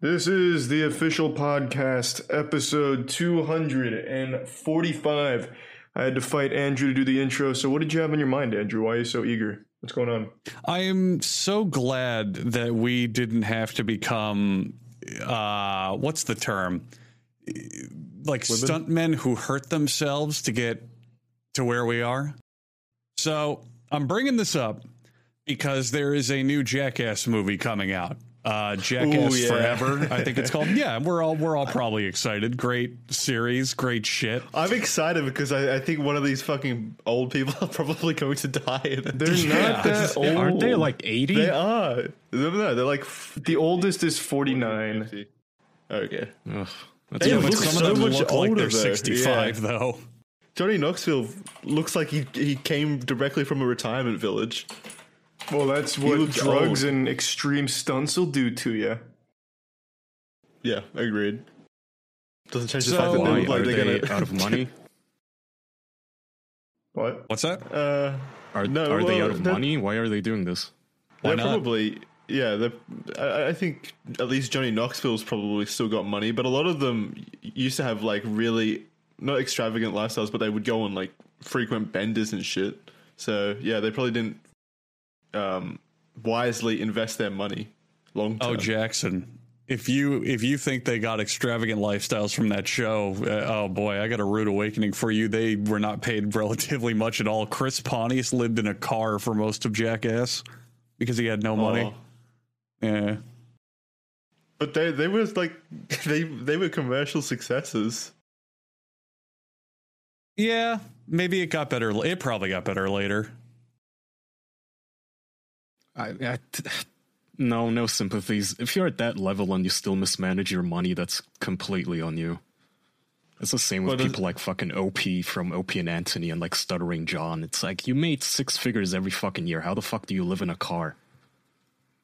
This is the official podcast, episode 245. I had to fight Andrew to do the intro. So what did you have on your mind, Andrew? Why are you so eager? What's going on? I am so glad that we didn't have to become, what's the term? Like stuntmen who hurt themselves to get to where we are. So I'm bringing this up because there is a new Jackass movie coming out. Jackass Forever, I think it's called. Yeah, we're all probably excited. Great series, great shit. I'm excited because I think one of these fucking old people are probably going to die. They're not that old. Aren't they like 80? They are. They're like the oldest is 49. Okay. Ugh. That's they look some so of them much look older. Like they're 65 though. Johnny Knoxville looks like he came directly from a retirement village. Well, that's what drugs old. And extreme stunts will do to you. Yeah, agreed. Doesn't change the fact that they look like they're gonna out of money. What? What's that? Are they out of money? Why are they doing this? Why not? Probably. Yeah, I think at least Johnny Knoxville's probably still got money, but a lot of them used to have like really not extravagant lifestyles, but they would go on like frequent benders and shit. So yeah, they probably didn't wisely invest their money long term. Oh, Jackson, if you think they got extravagant lifestyles from that show, oh boy, I got a rude awakening for you. They were not paid relatively much at all. Chris Pontius lived in a car for most of Jackass because he had no money. Yeah, but they were like they were commercial successes. Yeah, maybe it got better. It probably got better later. No sympathies. If you're at that level and you still mismanage your money, that's completely on you. It's the same with people like fucking Opie from Opie and Anthony and like Stuttering John. It's like you made six figures every fucking year. How the fuck do you live in a car?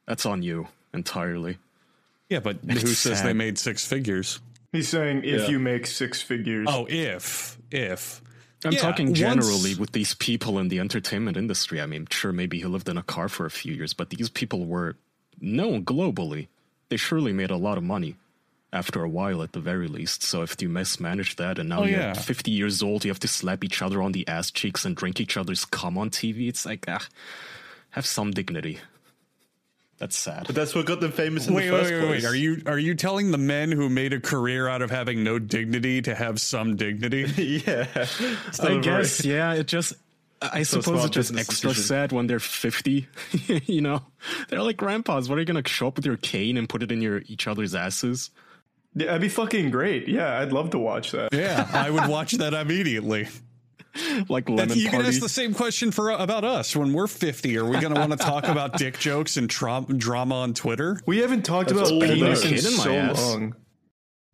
That's on you entirely. Yeah, but who says they made six figures? He's saying if you make six figures. Oh, if. I'm talking generally with these people in the entertainment industry. I mean, sure, maybe he lived in a car for a few years, but these people were known globally. They surely made a lot of money after a while, at the very least. So if you mismanage that and now you're 50 years old, you have to slap each other on the ass cheeks and drink each other's cum on TV. It's like, have some dignity. That's sad. But that's what got them famous in the first place. Wait. Are you telling the men who made a career out of having no dignity to have some dignity? Yeah. I guess, yeah, it just... I suppose it's just extra sad when they're 50. You know? They're like grandpas. What, are you going to show up with your cane and put it in each other's asses? Yeah, that'd be fucking great. Yeah, I'd love to watch that. Yeah, I would watch that immediately. Like Lemon Party. You can ask the same question about us when we're 50. Are we going to want to talk about dick jokes and drama on Twitter? We haven't talked about penis in so long.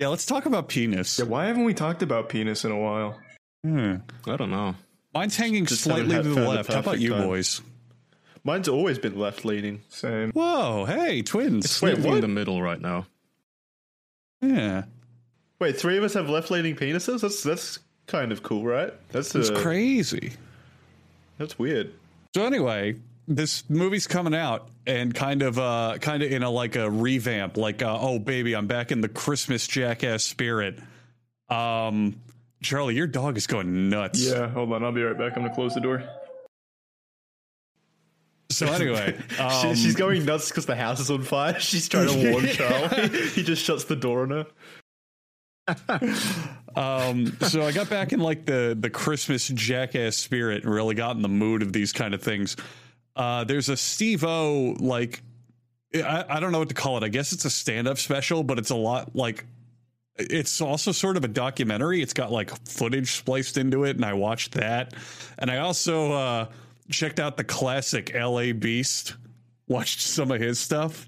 Yeah, let's talk about penis. Yeah, why haven't we talked about penis in a while? I don't know. Mine's hanging slightly to the left. How about you boys? Mine's always been left leaning. Same. Whoa, hey, twins. It's in the middle right now. Yeah. Wait, three of us have left leaning penises? That's kind of cool, right? That's crazy. That's weird. So anyway, this movie's coming out and kind of in a revamp, oh baby, I'm back in the Christmas Jackass spirit. Charlie, your dog is going nuts. Yeah, hold on, I'll be right back. I'm gonna close the door. So anyway, she's going nuts because the house is on fire. She's trying to warn Charlie. He just shuts the door on her. So I got back in like the Christmas Jackass spirit and really got in the mood of these kind of things. There's a Steve-O, like, I don't know what to call it. I guess it's a stand-up special, but it's a lot like, it's also sort of a documentary. It's got like footage spliced into it, and I watched that. And I also checked out the classic LA Beast, watched some of his stuff.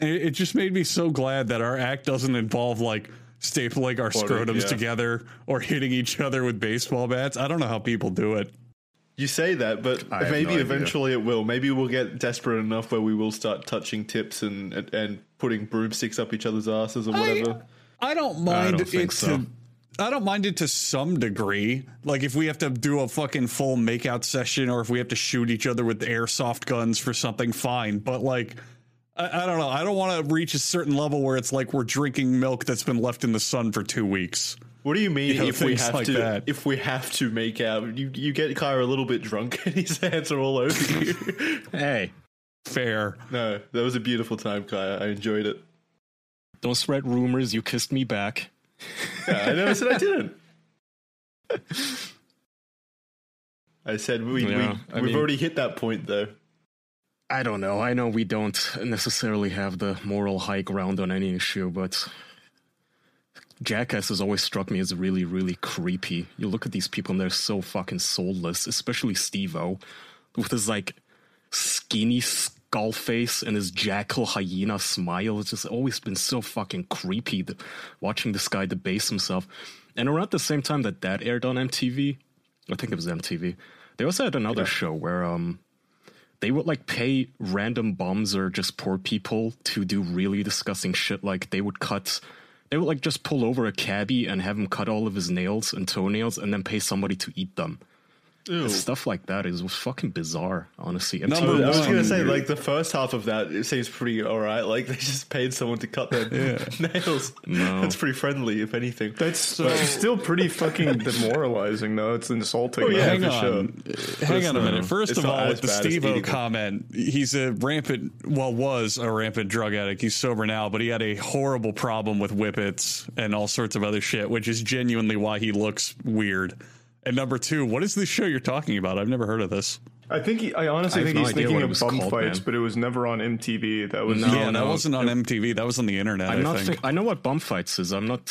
And it just made me so glad that our act doesn't involve like stapling our scrotums together or hitting each other with baseball bats. I don't know how people do it. You say that, but maybe eventually it will. Maybe we'll get desperate enough where we will start touching tips and putting broomsticks up each other's asses or whatever. I don't mind I don't mind it to some degree. Like if we have to do a fucking full makeout session or if we have to shoot each other with airsoft guns for something, fine. But like I don't know. I don't want to reach a certain level where it's like we're drinking milk that's been left in the sun for 2 weeks. What do you mean, if we have like to that? If we have to make out? You get Kaya a little bit drunk and his hands are all over you. Hey. Fair. No, that was a beautiful time, Kaya. I enjoyed it. Don't spread rumors. You kissed me back. Yeah, I never said I didn't. I said we've already hit that point, though. I don't know. I know we don't necessarily have the moral high ground on any issue, but Jackass has always struck me as really, really creepy. You look at these people and they're so fucking soulless, especially Steve-O with his like skinny skull face and his jackal hyena smile. It's just always been so fucking creepy watching this guy debase himself. And around the same time that aired on MTV, I think it was MTV, they also had another show where they would like pay random bums or just poor people to do really disgusting shit. Like they would like just pull over a cabbie and have him cut all of his nails and toenails and then pay somebody to eat them. Stuff like that was fucking bizarre, honestly. I was gonna say, like, the first half of that, it seems pretty alright. Like, they just paid someone to cut their nails. No. That's pretty friendly, if anything. That's still pretty fucking demoralizing, though. It's insulting. Oh, yeah, hang on a minute. First of all, with the Steve-O comment, he's was a rampant drug addict. He's sober now, but he had a horrible problem with whippets and all sorts of other shit, which is genuinely why he looks weird. And number two, what is this show you're talking about? I've never heard of this. I honestly think he's thinking of bum fights, but it was never on MTV. That was that wasn't on MTV. That was on the internet. I know what bum fights is. I'm not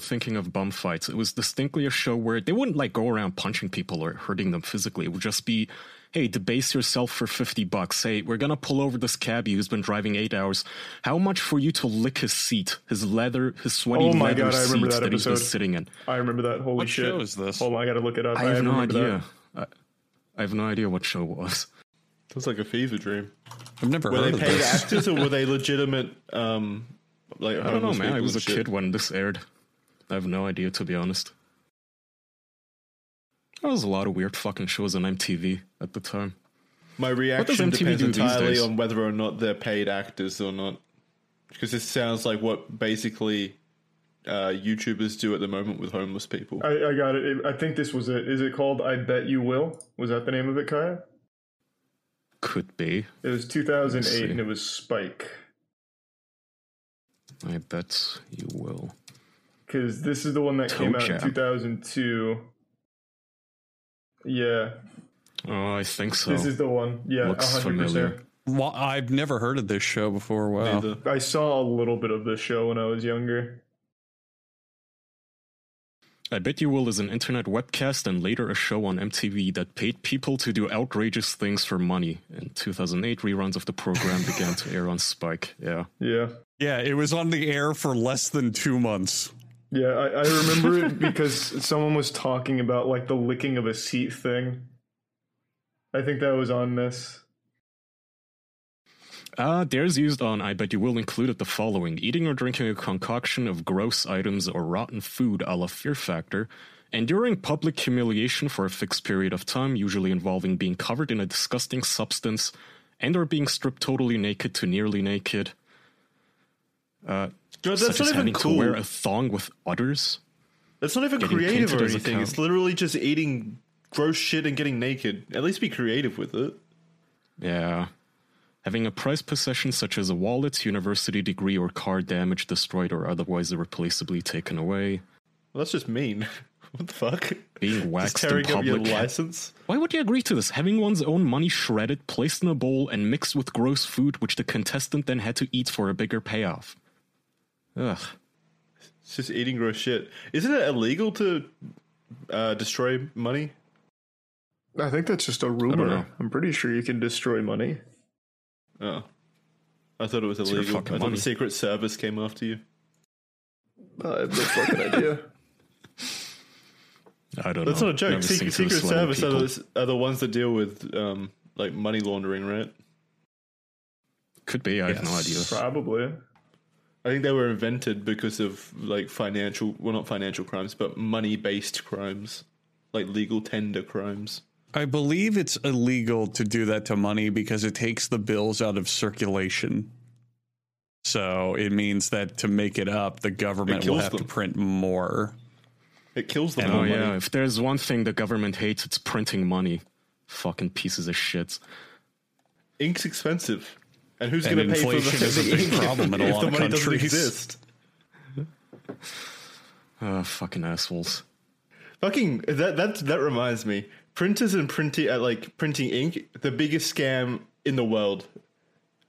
thinking of bum fights. It was distinctly a show where they wouldn't like go around punching people or hurting them physically. It would just be, hey, debase yourself for $50. Hey, we're gonna pull over this cabbie who's been driving 8 hours. How much for you to lick his seat, his sweaty leather seat that he's been sitting in? I remember that. Holy shit! What show is this? Oh, I gotta look it up. I have no idea. I have no idea what show it was. It was like a fever dream. I've never heard of this. Were they paid actors or were they legitimate? I don't know, man. I was a kid when this aired. I have no idea, to be honest. There was a lot of weird fucking shows on MTV at the time. My reaction depends entirely on whether or not they're paid actors or not. Because this sounds like what basically YouTubers do at the moment with homeless people. I got it. I think this was it. Is it called I Bet You Will? Was that the name of it, Kaya? Could be. It was 2008 and it was Spike. I Bet You Will. Because this is the one that came out in 2002. Yeah. Oh, I think so. This is the one. Yeah, looks 100%. Familiar. Well, I've never heard of this show before. Wow. Neither. I saw a little bit of this show when I was younger. I Bet You Will is an internet webcast and later a show on MTV that paid people to do outrageous things for money. In 2008, reruns of the program began to air on Spike. Yeah. Yeah. Yeah, it was on the air for less than 2 months. Yeah, I remember it because someone was talking about like the licking of a seat thing. I think that was on this. Dares used on I Bet You Will included the following: eating or drinking a concoction of gross items or rotten food a la Fear Factor, enduring public humiliation for a fixed period of time, usually involving being covered in a disgusting substance and or being stripped totally naked to nearly naked. That's not even having cool to wear a thong with udders. That's not even creative or anything. It's literally just eating gross shit and getting naked. At least be creative with it. Yeah. Having a prized possession such as a wallet, university degree, or car damaged, destroyed, or otherwise irreplaceably taken away. Well, that's just mean. What the fuck? Being waxed in public. Just tearing up your license? Why would you agree to this? Having one's own money shredded, placed in a bowl, and mixed with gross food, which the contestant then had to eat for a bigger payoff. Ugh. It's just eating gross shit. Isn't it illegal to destroy money? I think that's just a rumor. I'm pretty sure you can destroy money. Oh, I thought it was illegal. I thought the Secret Service came after you. I have no fucking idea. I don't know. That's not a joke. Secret Service are the ones that deal with like money laundering, right? Could be. I have no idea. Probably. I think they were invented because of like not financial crimes, but money-based crimes, like legal tender crimes. I believe it's illegal to do that to money because it takes the bills out of circulation. So it means that to make it up, the government will have to print more. It kills them. Oh, yeah. If there's one thing the government hates, it's printing money. Fucking pieces of shit. Ink's expensive. And who's going to pay for the ink problem in a lot of countries? Oh, fucking assholes. Fucking, that reminds me. Printers and printing ink, the biggest scam in the world.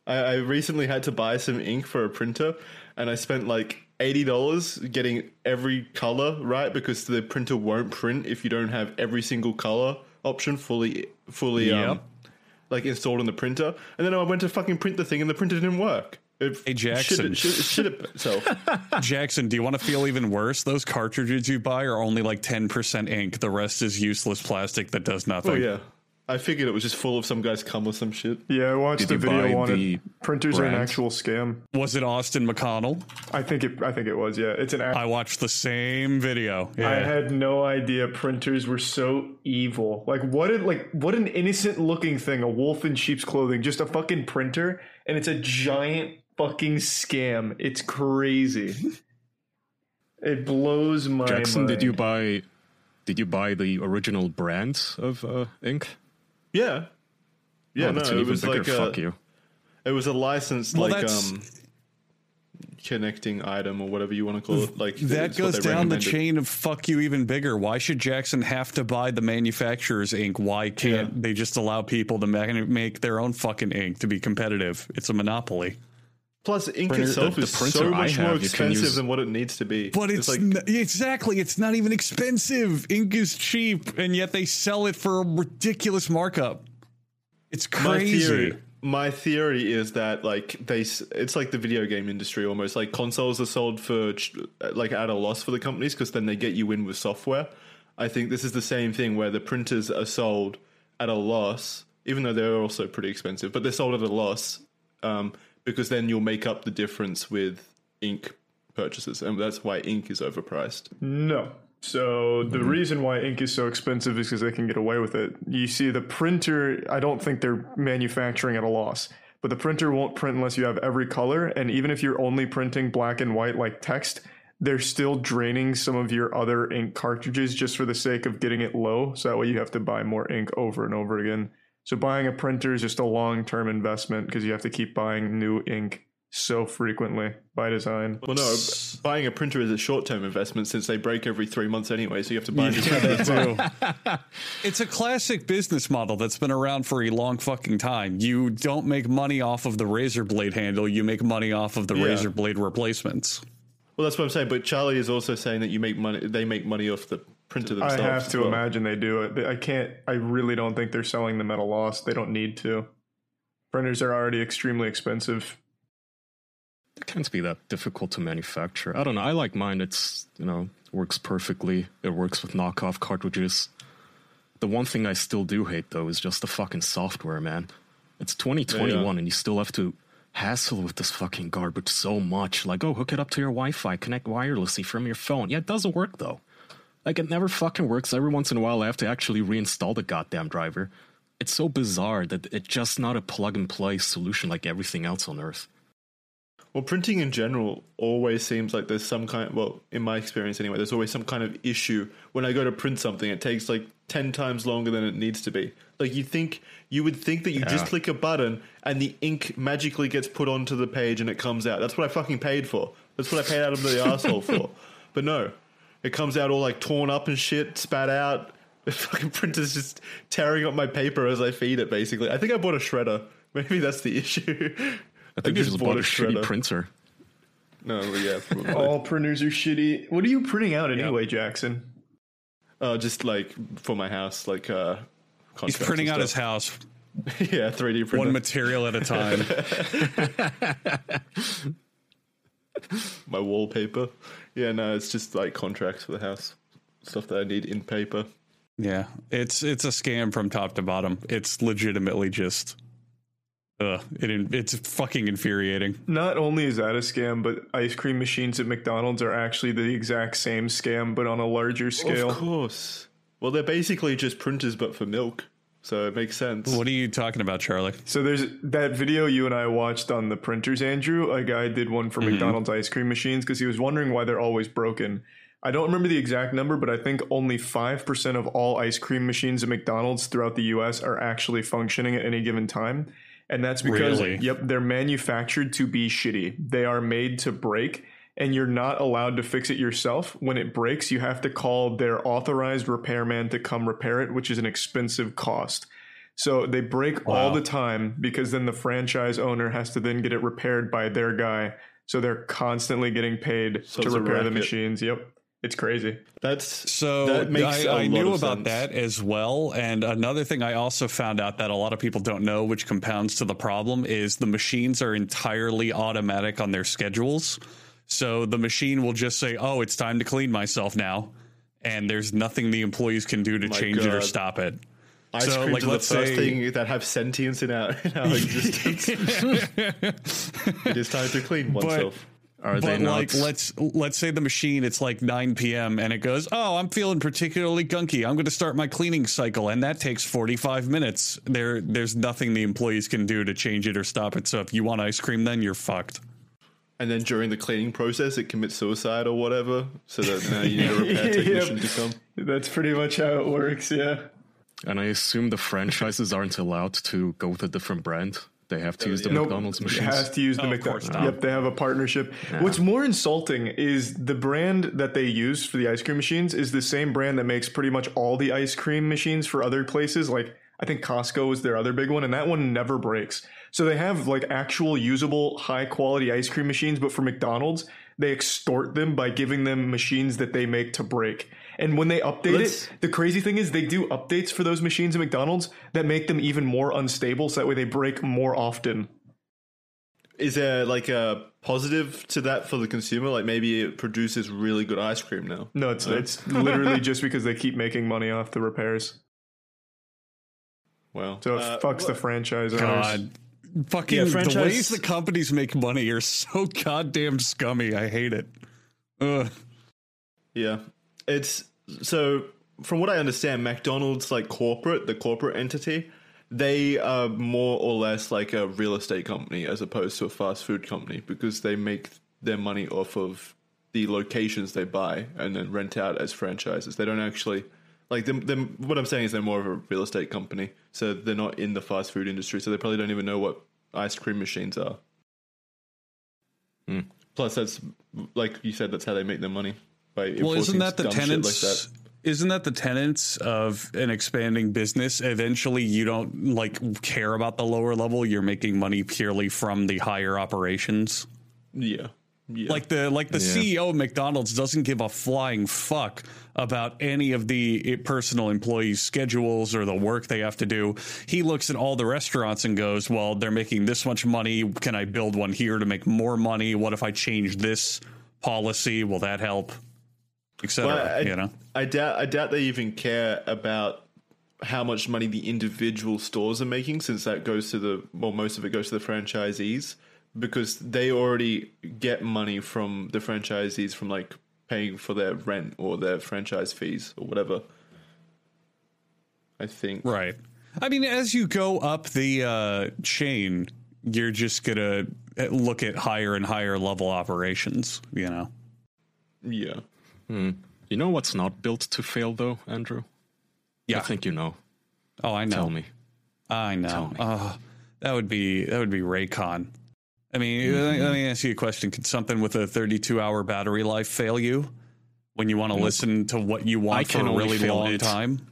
I recently had to buy some ink for a printer, and I spent like $80 getting every color right, because the printer won't print if you don't have every single color option fully installed in the printer. And then I went to fucking print the thing, and the printer didn't work. Hey, Jackson. Shit itself. Jackson, do you want to feel even worse? Those cartridges you buy are only like 10% ink. The rest is useless plastic that does nothing. Oh, yeah. I figured it was just full of some guy's cum or some shit. Yeah, I watched the video on it. Printers are an actual scam. Was it Austin McConnell? I think it was, yeah. I watched the same video. Yeah. I had no idea printers were so evil. Like, what an innocent-looking thing, a wolf in sheep's clothing, just a fucking printer, and it's a giant fucking scam. It's crazy. It blows my mind. Jackson, did you buy the original brands of ink? Yeah. Yeah, oh, no, it was bigger, like a, fuck you. It was a licensed connecting item or whatever you want to call it. Like that goes down the chain of fuck you even bigger. Why should Jackson have to buy the manufacturer's ink? Why can't they just allow people to make their own fucking ink to be competitive? It's a monopoly. Plus, ink itself is so much more expensive than what it needs to be. But it's like, exactly, it's not even expensive. Ink is cheap, and yet they sell it for a ridiculous markup. It's crazy. My theory is that it's like the video game industry almost. Like consoles are sold for at a loss for the companies because then they get you in with software. I think this is the same thing where the printers are sold at a loss, even though they're also pretty expensive. But they're sold at a loss. Because then you'll make up the difference with ink purchases, and that's why ink is overpriced. No. So the reason why ink is so expensive is because they can get away with it. You see, the printer, I don't think they're manufacturing at a loss, but the printer won't print unless you have every color, and even if you're only printing black and white like text, they're still draining some of your other ink cartridges just for the sake of getting it low, so that way you have to buy more ink over and over again. So buying a printer is just a long-term investment because you have to keep buying new ink so frequently by design. Well, no, buying a printer is a short-term investment since they break every 3 months anyway, so you have to buy a new printer too. It's a classic business model that's been around for a long fucking time. You don't make money off of the razor blade handle. You make money off of the razor blade replacements. Well, that's what I'm saying, but Charlie is also saying that you make money. They make money off the printer themselves. I have to imagine they do it. I really don't think they're selling them at a loss. They don't need to. Printers are already extremely expensive. It can't be that difficult to manufacture. I don't know. I like mine. It's, works perfectly. It works with knockoff cartridges. The one thing I still do hate, though, is just the fucking software, man. It's 2021 and you still have to hassle with this fucking garbage so much. Like, oh, hook it up to your Wi-Fi. Connect wirelessly from your phone. Yeah, it doesn't work, though. Like, it never fucking works. Every once in a while, I have to actually reinstall the goddamn driver. It's so bizarre that it's just not a plug-and-play solution like everything else on Earth. Well, printing in general always seems like there's some kind... Well, in my experience anyway, there's always some kind of issue. When I go to print something, it takes, 10 times longer than it needs to be. Like, you would think that you just click a button and the ink magically gets put onto the page and it comes out. That's what I fucking paid for. That's what I paid out of the arsehole for. But no... It comes out all torn up and shit, spat out. The fucking printer's just tearing up my paper as I feed it, basically. I think I bought a shredder. Maybe that's the issue. I think you just bought a shitty printer. No, probably. All printers are shitty. What are you printing out anyway, Jackson? Just for my house, he's printing out his house. Yeah, 3D printer. One material at a time. My wallpaper. Yeah, no, it's just contracts for the house, stuff that I need in paper. Yeah, it's a scam from top to bottom. It's legitimately just it's fucking infuriating. Not only is that a scam, but ice cream machines at McDonald's are actually the exact same scam, but on a larger scale. Of course. Well, they're basically just printers, but for milk. So it makes sense. What are you talking about, Charlie? So there's that video you and I watched on the printers, Andrew. A guy did one for McDonald's ice cream machines because he was wondering why they're always broken. I don't remember the exact number, but I think only 5% of all ice cream machines at McDonald's throughout the U.S. are actually functioning at any given time. And that's because, yep, they're manufactured to be shitty. They are made to break, and you're not allowed to fix it yourself. When it breaks, you have to call their authorized repairman to come repair it, which is an expensive cost. So they break all the time, because then the franchise owner has to then get it repaired by their guy. So they're constantly getting paid to repair the machines. Yep. It's crazy. That makes a lot of sense. I knew about that as well. And another thing I also found out that a lot of people don't know, which compounds to the problem, is the machines are entirely automatic on their schedules. So the machine will just say, oh, it's time to clean myself now. And there's nothing the employees can do to change it or stop it. Ice creams are the first thing that have sentience in our existence. It is time to clean oneself. Let's say the machine, it's like 9 p.m. and it goes, oh, I'm feeling particularly gunky. I'm going to start my cleaning cycle. And that takes 45 minutes. There's nothing the employees can do to change it or stop it. So if you want ice cream, then you're fucked. And then during the cleaning process, it commits suicide or whatever. So that now you need a repair technician to come. That's pretty much how it works. Yeah. And I assume the franchises aren't allowed to go with a different brand. They have to use the McDonald's machines. They have to use the McDonald's. Yep, they have a partnership. Yeah. What's more insulting is the brand that they use for the ice cream machines is the same brand that makes pretty much all the ice cream machines for other places. Like, I think Costco is their other big one, and that one never breaks. So they have, like, actual usable, high-quality ice cream machines, but for McDonald's, they extort them by giving them machines that they make to break. And when they update it, the crazy thing is they do updates for those machines at McDonald's that make them even more unstable, so that way they break more often. Is there like a positive to that for the consumer? Like maybe it produces really good ice cream now. No, it's literally just because they keep making money off the repairs. Well, so it fucks the franchise owners. God. Fucking the ways the companies make money are so goddamn scummy. I hate it. Ugh. Yeah. It's so from what I understand, McDonald's, like the corporate entity, they are more or less like a real estate company as opposed to a fast food company, because they make their money off of the locations they buy and then rent out as franchises. They don't actually like them. What I'm saying is they're more of a real estate company. So they're not in the fast food industry. So they probably don't even know what ice cream machines are. Mm. Plus, that's like you said, that's how they make their money. Well, isn't that the tenets of an expanding business? Eventually, you don't like care about the lower level. You're making money purely from the higher operations. Yeah. Like the CEO of McDonald's doesn't give a flying fuck about any of the personal employees' schedules or the work they have to do. He looks at all the restaurants and goes, well, they're making this much money. Can I build one here to make more money? What if I change this policy? Will that help? I doubt they even care about how much money the individual stores are making, since that goes to most of it goes to the franchisees, because they already get money from the franchisees from like paying for their rent or their franchise fees or whatever. I think. Right. I mean, as you go up the chain, you're just going to look at higher and higher level operations, you know? Yeah. You know what's not built to fail, though, Andrew? Yeah. I think you know. Oh, I know. Tell me. I know. Tell me. That would be Raycon. I mean, let me ask you a question. Could something with a 32-hour battery life fail you when you want to listen to what you want for a really long time?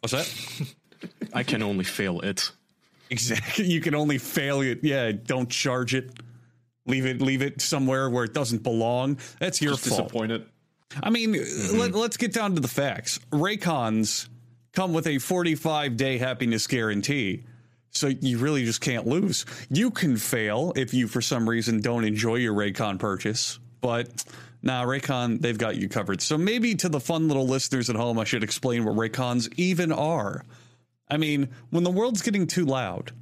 What's that? I can only fail it. Exactly. You can only fail it. Yeah, don't charge it. Leave it somewhere where it doesn't belong. That's your fault. Disappointed. I mean, let's get down to the facts. Raycons come with a 45-day happiness guarantee, so you really just can't lose. You can fail if you, for some reason, don't enjoy your Raycon purchase, but Raycon, they've got you covered. So maybe to the fun little listeners at home, I should explain what Raycons even are. I mean, when the world's getting too loud,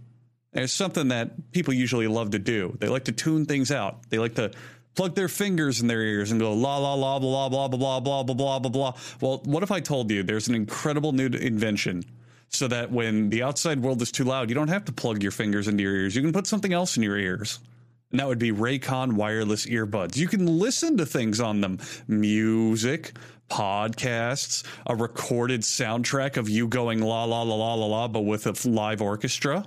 there's something that people usually love to do. They like to tune things out. They like to plug their fingers in their ears and go, la, la, la, blah, blah, blah, blah, blah, blah, blah, blah, blah. Well, what if I told you there's an incredible new invention so that when the outside world is too loud, you don't have to plug your fingers into your ears. You can put something else in your ears. And that would be Raycon wireless earbuds. You can listen to things on them. Music, podcasts, a recorded soundtrack of you going la, la, la, la, la, la, but with a live orchestra.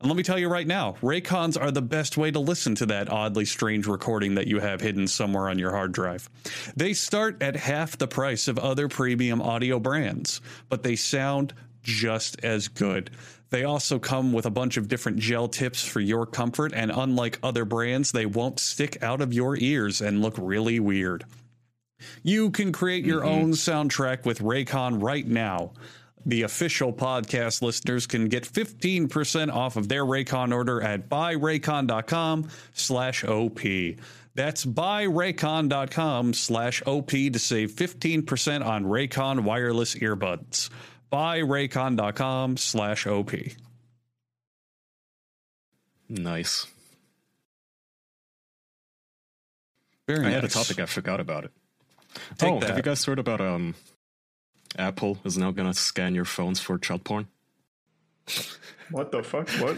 And let me tell you right now, Raycons are the best way to listen to that oddly strange recording that you have hidden somewhere on your hard drive. They start at half the price of other premium audio brands, but they sound just as good. They also come with a bunch of different gel tips for your comfort, and unlike other brands, they won't stick out of your ears and look really weird. You can create your own soundtrack with Raycon right now. The official podcast listeners can get 15% off of their Raycon order at buyraycon.com/OP. That's buyraycon.com/OP to save 15% on Raycon wireless earbuds. Buyraycon.com/OP. Nice. Very nice. I had a topic. I forgot about it. Take that. Have you guys heard about Apple is now going to scan your phones for child porn? What the fuck? What?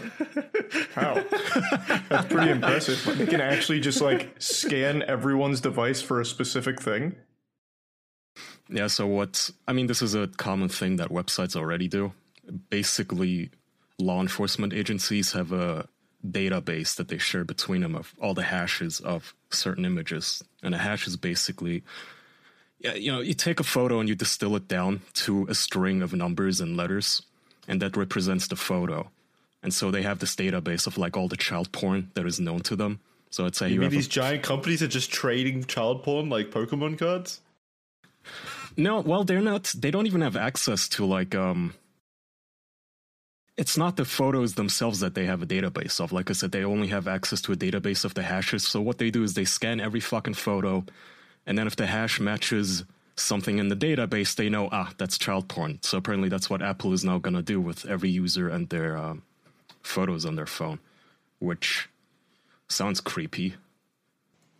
How? That's pretty impressive. They can actually just, like, scan everyone's device for a specific thing? Yeah, so this is a common thing that websites already do. Basically, law enforcement agencies have a database that they share between them of all the hashes of certain images. And a hash is basically... you take a photo and you distill it down to a string of numbers and letters, and that represents the photo. And so they have this database of like all the child porn that is known to them. So it's these giant companies are just trading child porn like Pokemon cards? No, well, they're not. They don't even have access to like it's not the photos themselves that they have a database of. Like I said, they only have access to a database of the hashes. So what they do is they scan every fucking photo. And then if the hash matches something in the database, they know, that's child porn. So apparently that's what Apple is now going to do with every user and their photos on their phone, which sounds creepy.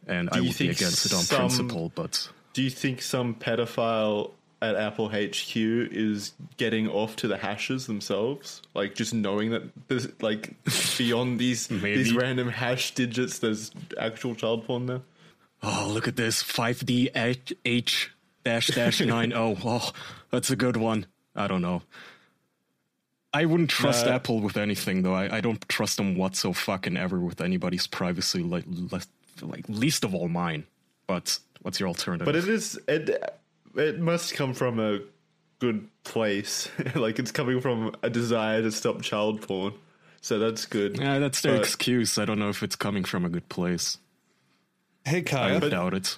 And I would be against it on principle, but... Do you think some pedophile at Apple HQ is getting off to the hashes themselves? Like, just knowing that, this, like, beyond these random hash digits, there's actual child porn there? Oh, look at this. 5DH-90. Oh, that's a good one. I don't know. I wouldn't trust Apple with anything, though. I don't trust them whatsoever with anybody's privacy, like least of all mine. But what's your alternative? But it must come from a good place. Like, it's coming from a desire to stop child porn. So that's good. Yeah, that's their excuse. I don't know if it's coming from a good place. Hey, Kaya. I doubt it.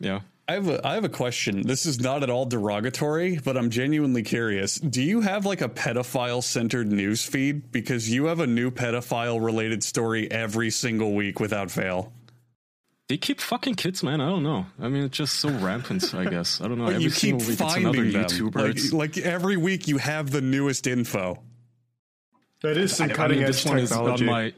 Yeah. I have a question. This is not at all derogatory, but I'm genuinely curious. Do you have like a pedophile-centered newsfeed? Because you have a new pedophile-related story every single week without fail. They keep fucking kids, man. I don't know. I mean, it's just so rampant, I guess. I don't know. But every you keep week, finding them. Like every week you have the newest info. That is some cutting-edge technology.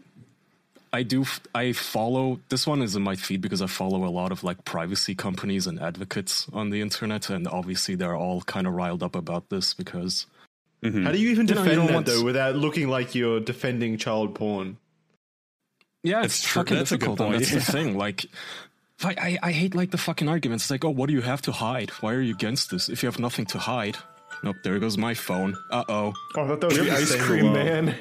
I follow, this one is in my feed because I follow a lot of like privacy companies and advocates on the internet, and obviously they're all kind of riled up about this because... Mm-hmm. How do you even defend that though without looking like you're defending child porn? Yeah, it's fucking difficult. That's the thing, like... I hate like the fucking arguments, it's like, oh, what do you have to hide? Why are you against this? If you have nothing to hide... Nope, there goes my phone. Uh-oh. Oh, I thought that was the ice cream man.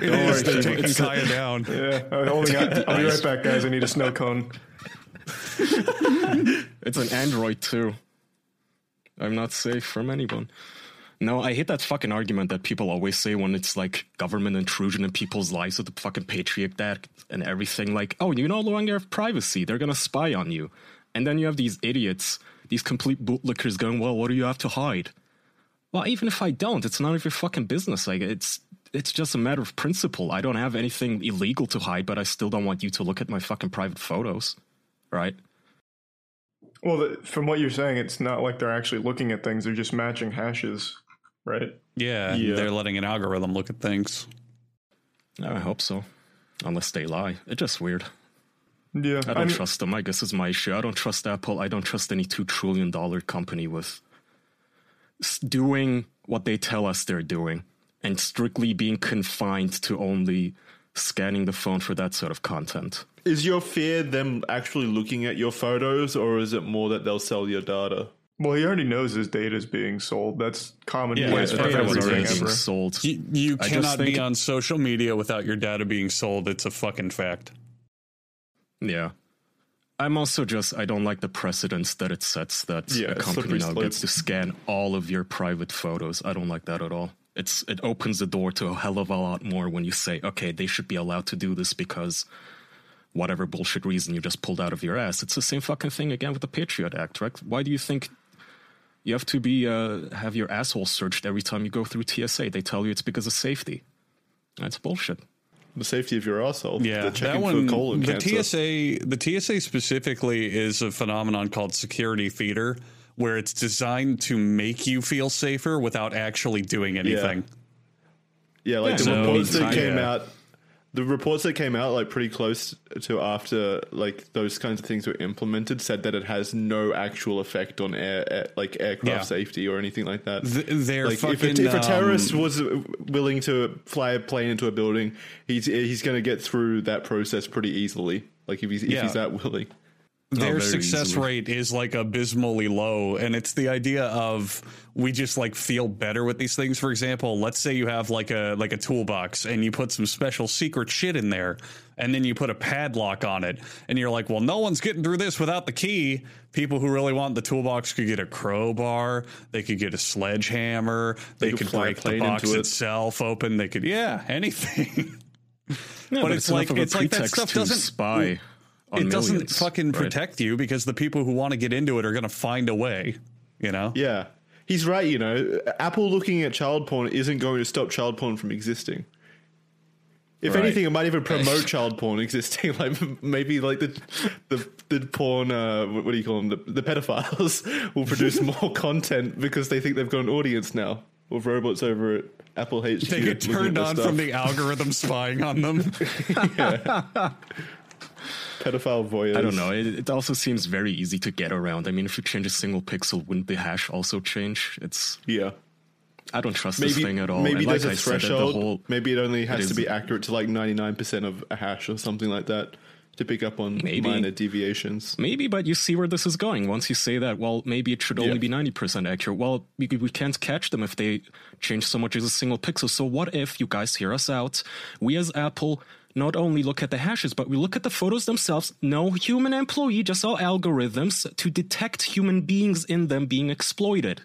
Don't worry, taking Kaya down. Yeah, I'll be right back, guys. I need a snow cone. It's an Android, too. I'm not safe from anyone. No, I hate that fucking argument that people always say when it's like government intrusion in people's lives with the fucking Patriot Act and everything. Like, oh, you no longer have privacy. They're going to spy on you. And then you have these idiots... These complete bootlickers going, well, what do you have to hide? Well, even if I don't, it's none of your fucking business. Like, it's just a matter of principle. I don't have anything illegal to hide, but I still don't want you to look at my fucking private photos, right? Well, from what you're saying, it's not like they're actually looking at things. They're just matching hashes, right? Yeah. They're letting an algorithm look at things. I hope so. Unless they lie. It's just weird. Yeah, I don't trust them. I guess is my issue. I don't trust Apple. I don't trust any $2 trillion company with doing what they tell us they're doing and strictly being confined to only scanning the phone for that sort of content. Is your fear them actually looking at your photos, or is it more that they'll sell your data? Well, he already knows his data is being sold. That's commonplace for everything ever. Sold. You cannot be on social media without your data being sold. It's a fucking fact. Yeah. I'm also I don't like the precedence that it sets that a company now gets to scan all of your private photos. I don't like that at all. It opens the door to a hell of a lot more when you say, okay, they should be allowed to do this because whatever bullshit reason you just pulled out of your ass. It's the same fucking thing again with the Patriot Act, right? Why do you think you have to be have your asshole searched every time you go through TSA? They tell you it's because of safety. That's bullshit. The safety of your asshole. Yeah, that one. The TSA specifically is a phenomenon called security theater, where it's designed to make you feel safer without actually doing anything. Yeah, like the reports that came out. The reports that came out, like pretty close to after like those kinds of things were implemented, said that it has no actual effect on aircraft safety or anything like that. If a terrorist was willing to fly a plane into a building, he's going to get through that process pretty easily. Like if he's that willing, their success rate is like abysmally low, and it's the idea of we just like feel better with these things. For example, let's say you have like a toolbox and you put some special secret shit in there, and then you put a padlock on it, and you're like, well, no one's getting through this without the key. People who really want the toolbox could get a crowbar, they could get a sledgehammer, they could break the box itself open, they could anything. Yeah, but it's like that stuff doesn't spy. It doesn't fucking protect you because the people who want to get into it are going to find a way, you know? Yeah, he's right. You know, Apple looking at child porn isn't going to stop child porn from existing. If anything, it might even promote child porn existing. Like maybe like the porn, what do you call them? The pedophiles will produce more content because they think they've got an audience now with robots over at Apple HQ. They get turned on from the algorithm spying on them. Yeah. Pedophile voyeurs. I don't know. It also seems very easy to get around. I mean, if you change a single pixel, wouldn't the hash also change? I don't trust this thing at all. Maybe there's a threshold. Maybe it only has to be accurate to like 99% of a hash or something like that to pick up on minor deviations. Maybe, but you see where this is going. Once you say that, well, maybe it should only be 90% accurate. Well, we can't catch them if they change so much as a single pixel. So what if you guys hear us out? We as Apple not only look at the hashes, but we look at the photos themselves. No human employee, just our algorithms to detect human beings in them being exploited,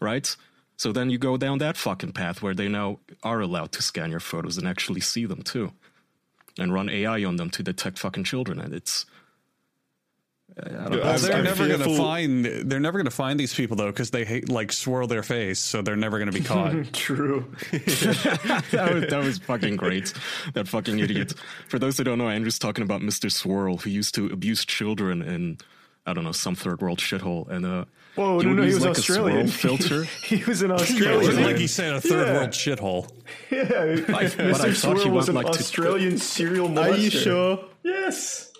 right? So then you go down that fucking path where they now are allowed to scan your photos and actually see them too and run AI on them to detect fucking children. And it's... They're never going to find these people though, because they swirl their face, so they're never going to be caught. True. that was fucking great. That fucking idiot. For those who don't know, Andrew's talking about Mr. Swirl, who used to abuse children in some third world shithole, and he was Australian. Filter. He was an Australian. Like he said, a third world shithole. Yeah, Mr. Swirl was an Australian serial monster. Are you sure? Yes.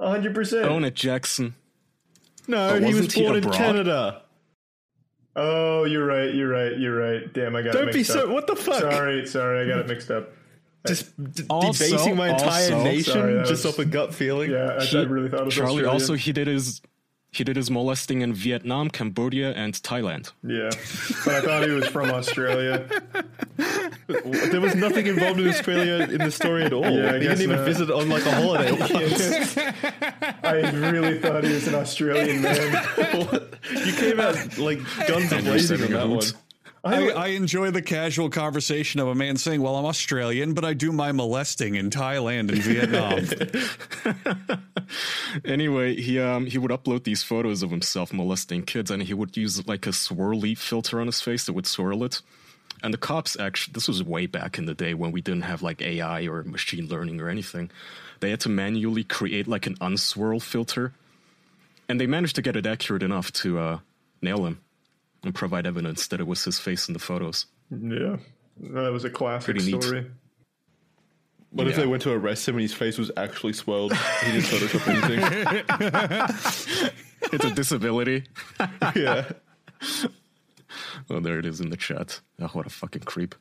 100%. Own it, Jackson. No, he was born in Canada. Oh, you're right. Damn, I got it mixed up. What the fuck? Sorry, I got it mixed up. Just debasing my entire nation just off a gut feeling. Yeah, I really thought it was Charlie. Australia. Also, he did his molesting in Vietnam, Cambodia, and Thailand. Yeah, but I thought he was from Australia. There was nothing involved in Australia in the story at all. Yeah, he didn't even visit on like a holiday. I really thought he was an Australian man. You came out like guns blazing on that one. I enjoy the casual conversation of a man saying, well, I'm Australian, but I do my molesting in Thailand and Vietnam. Anyway, he would upload these photos of himself molesting kids, and he would use like a swirly filter on his face that would swirl it. And the cops actually, this was way back in the day when we didn't have like AI or machine learning or anything. They had to manually create like an unswirl filter, and they managed to get it accurate enough to nail him and provide evidence that it was his face in the photos. Yeah, that was a classic story. What if they went to arrest him and his face was actually swirled? He didn't Photoshop anything. It's a disability. Yeah. Oh, there it is in the chat. Oh, what a fucking creep.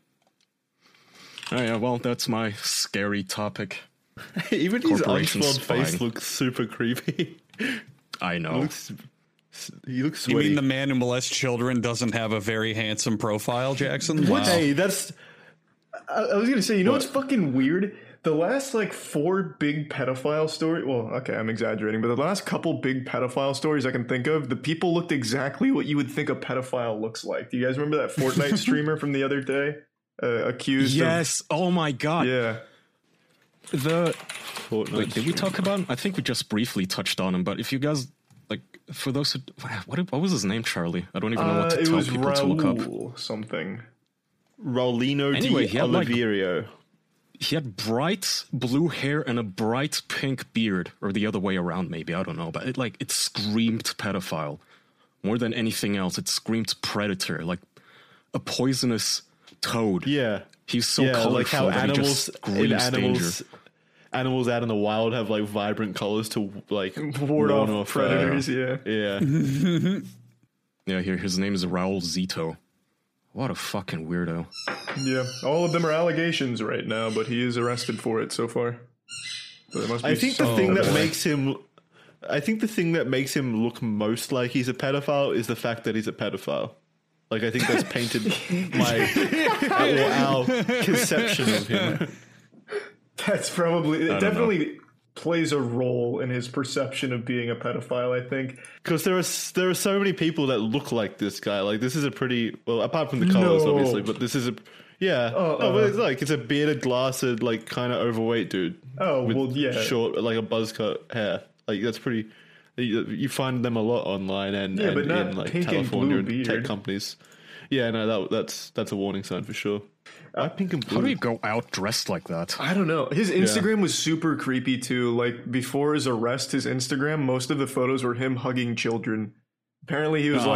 Oh yeah, well, that's my scary topic. Even his unfurled face looks super creepy. I know. He looks sweaty. You mean the man who molests children doesn't have a very handsome profile, Jackson? Wow. Hey, that's... I was going to say, you know what's fucking weird? The last, like, four big pedophile stories... Well, okay, I'm exaggerating, but the last couple big pedophile stories I can think of, the people looked exactly what you would think a pedophile looks like. Do you guys remember that Fortnite streamer from the other day? Accused of... Oh, my God. Yeah. The... Fortnite Wait, did streamer. We talk about him? I think we just briefly touched on him, but if you guys... Like, for those who... What was his name, Charlie? I don't even know what to tell people to look up. It was Raul something. Raulino de Oliverio. He had bright blue hair and a bright pink beard. Or the other way around, maybe. I don't know. But, it screamed pedophile. More than anything else, it screamed predator. Like, a poisonous toad. Yeah. He's so colorful like how animals, that he just screams danger. Animals out in the wild have like vibrant colors to like ward off predators. Yeah. Yeah. Here, his name is Raul Zito. What a fucking weirdo. Yeah, all of them are allegations right now, but he is arrested for it so far. So must be I think the thing that makes him look most like he's a pedophile is the fact that he's a pedophile. Like I think that's painted our conception of him. That's probably, it definitely plays a role in his perception of being a pedophile, I think. Because there are so many people that look like this guy. Like, this is a pretty, well, apart from the colors, obviously, but this is a, it's a bearded, glassed, like, kind of overweight dude. Oh, well, yeah. Short, like a buzz cut hair. Like, that's pretty, you find them a lot online and in, like, California and tech companies. Yeah, no, that's a warning sign for sure. Pink and blue. How do you go out dressed like that? I don't know. His Instagram was super creepy too. Like before his arrest, his Instagram, most of the photos were him hugging children. Apparently he was he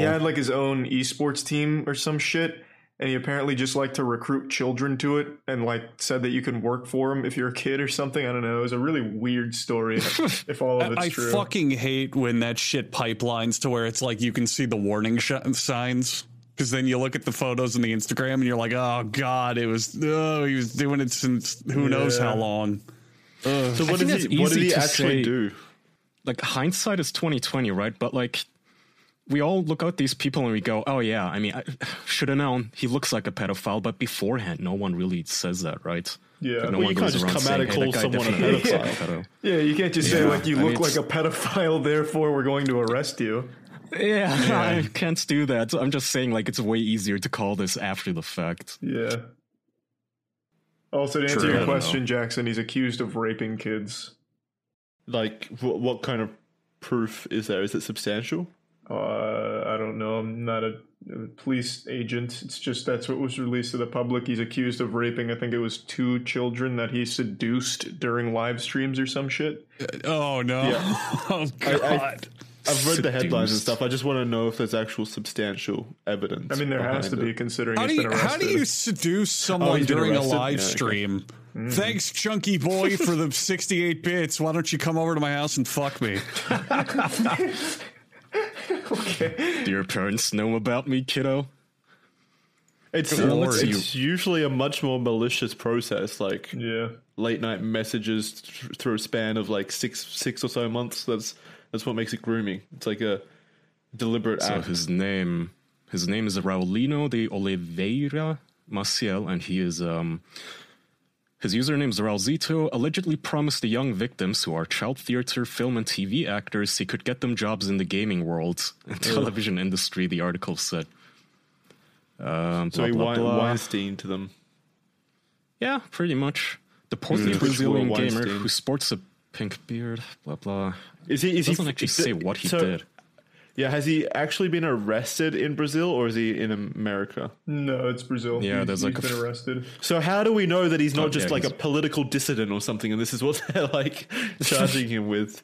had like his own esports team or some shit. And he apparently just liked to recruit children to it and like said that you can work for him if you're a kid or something. I don't know. It was a really weird story if all of it's true. I fucking hate when that shit pipelines to where it's like you can see the warning signs. Because then you look at the photos on the Instagram and you're like, oh, God, he was doing it since who knows how long. So what did he actually do? Like hindsight is 2020, right? But like we all look at these people and we go, oh, yeah, I mean, I should have known he looks like a pedophile. But beforehand, no one really says that, right? Yeah, no one goes around saying, hey, that guy definitely looks like a pedophile. Yeah, you can't just say, like, you look like a pedophile, therefore we're going to arrest you. Yeah, I can't do that. I'm just saying, like, it's way easier to call this after the fact. Yeah. Also, to answer your question, Jackson, he's accused of raping kids. Like, what kind of proof is there? Is it substantial? I don't know. I'm not a police agent. It's just that's what was released to the public. He's accused of raping, I think it was 2 children that he seduced during live streams or some shit. Oh, no. Yeah. Oh, God. I've read the headlines and stuff. I just want to know if there's actual substantial evidence. I mean, there has to be, considering he's been arrested. How do you seduce someone during a live stream? Okay. Thanks, Chunky Boy, for the 68 bits. Why don't you come over to my house and fuck me? Okay. Do your parents know about me, kiddo? It's usually a much more malicious process, like late night messages through a span of like six or so months. That's what makes it grooming. It's like a deliberate act. So his name is Raulino de Oliveira Maciel, and he is his username is Raul Zito. Allegedly promised the young victims, who are child theater, film, and TV actors, he could get them jobs in the gaming world and television industry. The article said. So he Weinstein to them. Yeah, pretty much. The portly Brazilian gamer who sports a pink beard, blah blah. He doesn't actually say what he did. Yeah, has he actually been arrested in Brazil or is he in America? No, it's Brazil. Yeah, he's been arrested. So how do we know that he's not just like a political dissident or something and this is what they're like charging him with?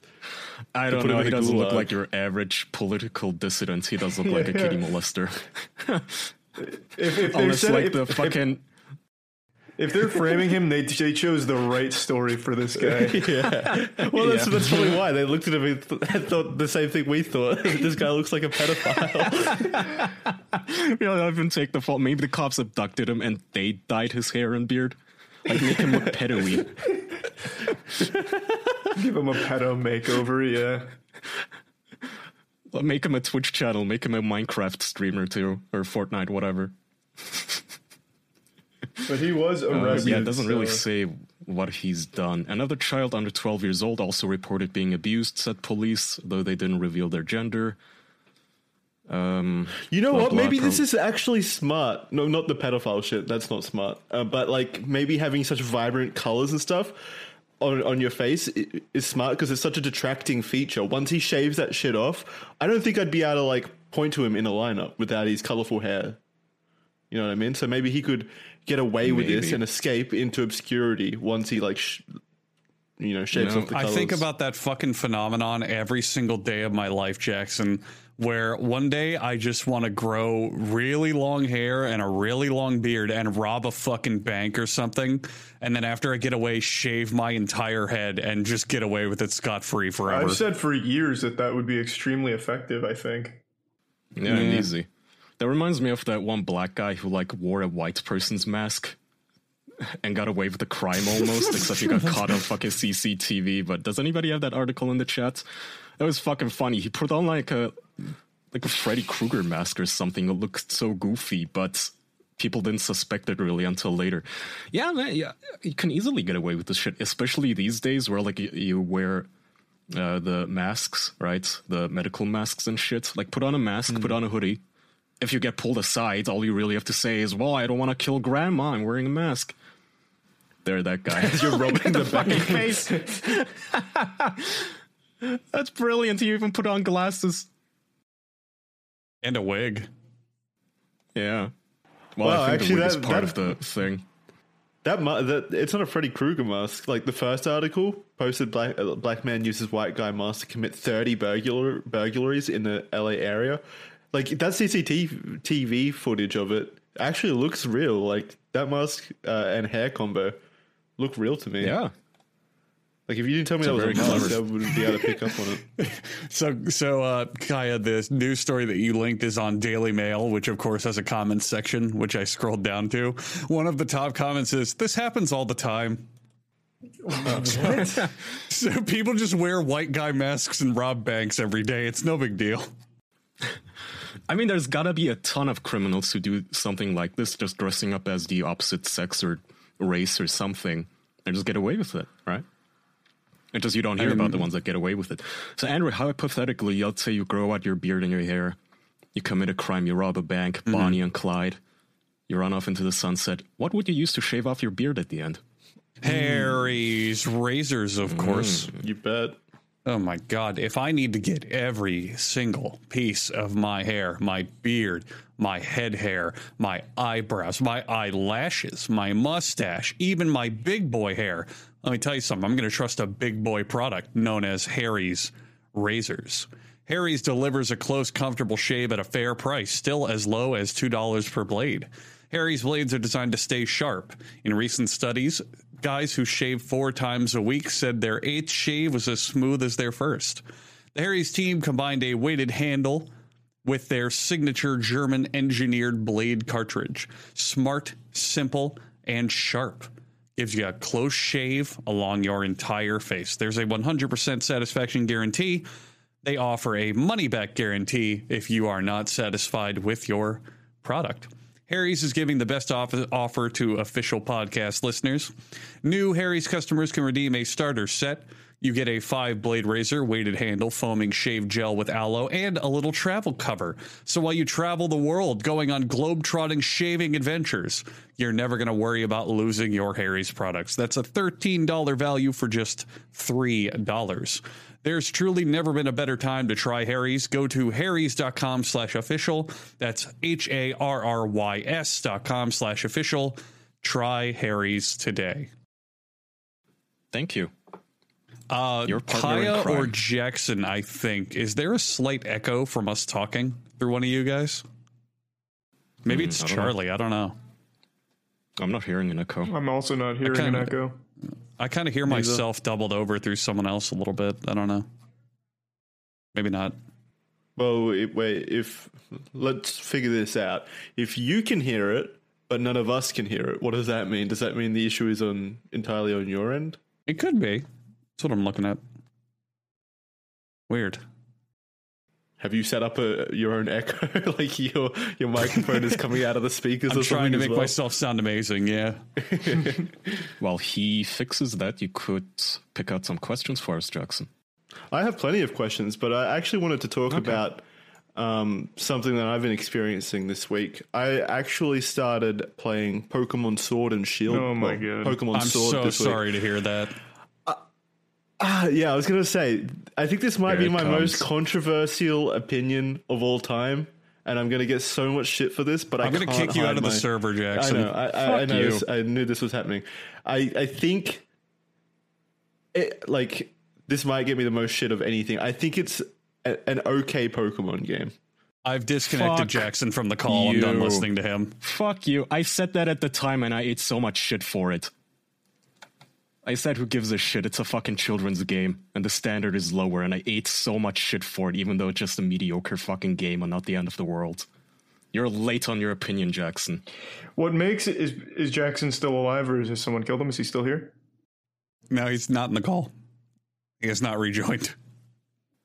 I don't know. He doesn't look like your average political dissident. He does look like a kitty molester. Unless like the fucking... If they're framing him, they chose the right story for this guy. Yeah. Well, that's probably why. They looked at him and thought the same thing we thought. This guy looks like a pedophile. You know, I haven't taken the fault. Maybe the cops abducted him and they dyed his hair and beard. Like, make him look pedo-y. Give him a pedo makeover, yeah. Well, make him a Twitch channel. Make him a Minecraft streamer, too. Or Fortnite, whatever. But he was arrested. Yeah, it doesn't really say what he's done. Another child under 12 years old also reported being abused, said police, though they didn't reveal their gender. You know what? Maybe this is actually smart. No, not the pedophile shit. That's not smart. But like maybe having such vibrant colors and stuff on your face is smart because it's such a detracting feature. Once he shaves that shit off, I don't think I'd be able to like point to him in a lineup without his colorful hair. You know what I mean? So maybe he could get away with this and escape into obscurity once he like, shapes up the colors. I think about that fucking phenomenon every single day of my life, Jackson, where one day I just want to grow really long hair and a really long beard and rob a fucking bank or something. And then after I get away, shave my entire head and just get away with it scot-free forever. I've said for years that would be extremely effective, I think. Yeah, and easy. That reminds me of that one black guy who like wore a white person's mask and got away with the crime almost, except he got caught on fucking CCTV. But does anybody have that article in the chat? That was fucking funny. He put on like a Freddy Krueger mask or something. It looked so goofy, but people didn't suspect it really until later. Yeah, man, yeah, you can easily get away with this shit, especially these days where like you wear the masks, right? The medical masks and shit. Like put on a mask, put on a hoodie. If you get pulled aside, all you really have to say is, well, I don't want to kill grandma. I'm wearing a mask. There, that guy. You're rubbing the fucking face. That's brilliant. You even put on glasses. And a wig. Yeah. Well, I think actually, the wig is part of the thing. It's not a Freddy Krueger mask. Like the first article posted, black man uses white guy mask to commit 30 burglaries in the LA area. Like that CCTV footage of it actually looks real. Like that mask and hair combo look real to me. Yeah. Like if you didn't tell me that was a mask, I wouldn't be able to pick up on it. So Kaya, this news story that you linked is on Daily Mail, which of course has a comments section, which I scrolled down to. One of the top comments is, "This happens all the time." So people just wear white guy masks and rob banks every day. It's no big deal. I mean, there's gotta be a ton of criminals who do something like this, just dressing up as the opposite sex or race or something, and just get away with it, right? It's just you don't hear about the ones that get away with it. So, Andrew, hypothetically, let's say you grow out your beard and your hair, you commit a crime, you rob a bank, Bonnie and Clyde, you run off into the sunset. What would you use to shave off your beard at the end? Harry's razors, of course. You bet. Oh my God, if I need to get every single piece of my hair, my beard, my head hair, my eyebrows, my eyelashes, my mustache, even my big boy hair, let me tell you something, I'm going to trust a big boy product known as Harry's razors. Harry's delivers a close, comfortable shave at a fair price, still as low as $2 per blade. Harry's blades are designed to stay sharp. In recent studies, guys who shave 4 times a week said their 8th shave was as smooth as their first. The Harry's team combined a weighted handle with their signature German-engineered blade cartridge. Smart, simple, and sharp. Gives you a close shave along your entire face. There's a 100% satisfaction guarantee. They offer a money-back guarantee if you are not satisfied with your product. Harry's is giving the best offer to official podcast listeners. New Harry's customers can redeem a starter set. You get a 5-blade razor, weighted handle, foaming shave gel with aloe, and a little travel cover. So while you travel the world going on globe-trotting shaving adventures, you're never going to worry about losing your Harry's products. That's a $13 value for just $3. There's truly never been a better time to try Harry's. Go to harrys.com/official. That's harrys.com/official. Try Harry's today. Thank you. Kaya or Jackson, I think. Is there a slight echo from us talking through one of you guys? Maybe it's Charlie. I don't know. I'm not hearing an echo. I'm also not hearing an echo. I kind of hear myself doubled over through someone else a little bit. I don't know. Maybe not. Well, wait, let's figure this out. If you can hear it, but none of us can hear it, what does that mean? Does that mean the issue is entirely on your end? It could be. That's what I'm looking at. Weird. Have you set up your own echo? Like your microphone is coming out of the speakers? I'm trying to make myself sound amazing, yeah. While he fixes that, you could pick out some questions for us, Jackson. I have plenty of questions, but I actually wanted to talk about something that I've been experiencing this week. I actually started playing Pokemon Sword and Shield. Oh my god. Pokemon Sword this week. I'm so sorry to hear that. Yeah, I was going to say, I think this might be my most controversial opinion of all time, and I'm going to get so much shit for this, but I'm going to kick you out of the server, Jackson. I know, I knew this was happening. I think, this might get me the most shit of anything. I think it's an okay Pokemon game. I've disconnected Jackson from the call. I'm done listening to him. Fuck you. I said that at the time, and I ate so much shit for it. I said, who gives a shit? It's a fucking children's game, and the standard is lower, and I ate so much shit for it, even though it's just a mediocre fucking game and not the end of the world. You're late on your opinion, Jackson. What makes it is Jackson still alive, or has someone killed him? Is he still here? No, he's not in the call. He has not rejoined.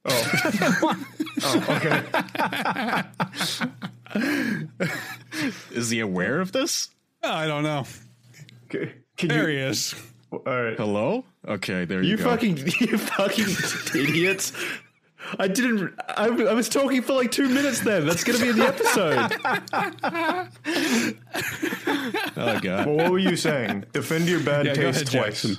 Oh. Oh, okay. Is he aware of this? I don't know. Okay. There he is. All right. Hello? Okay, there you go. You fucking idiots. I was talking for like 2 minutes then. That's going to be in the episode. Oh, God. Well, what were you saying? Defend your bad taste twice. Jackson.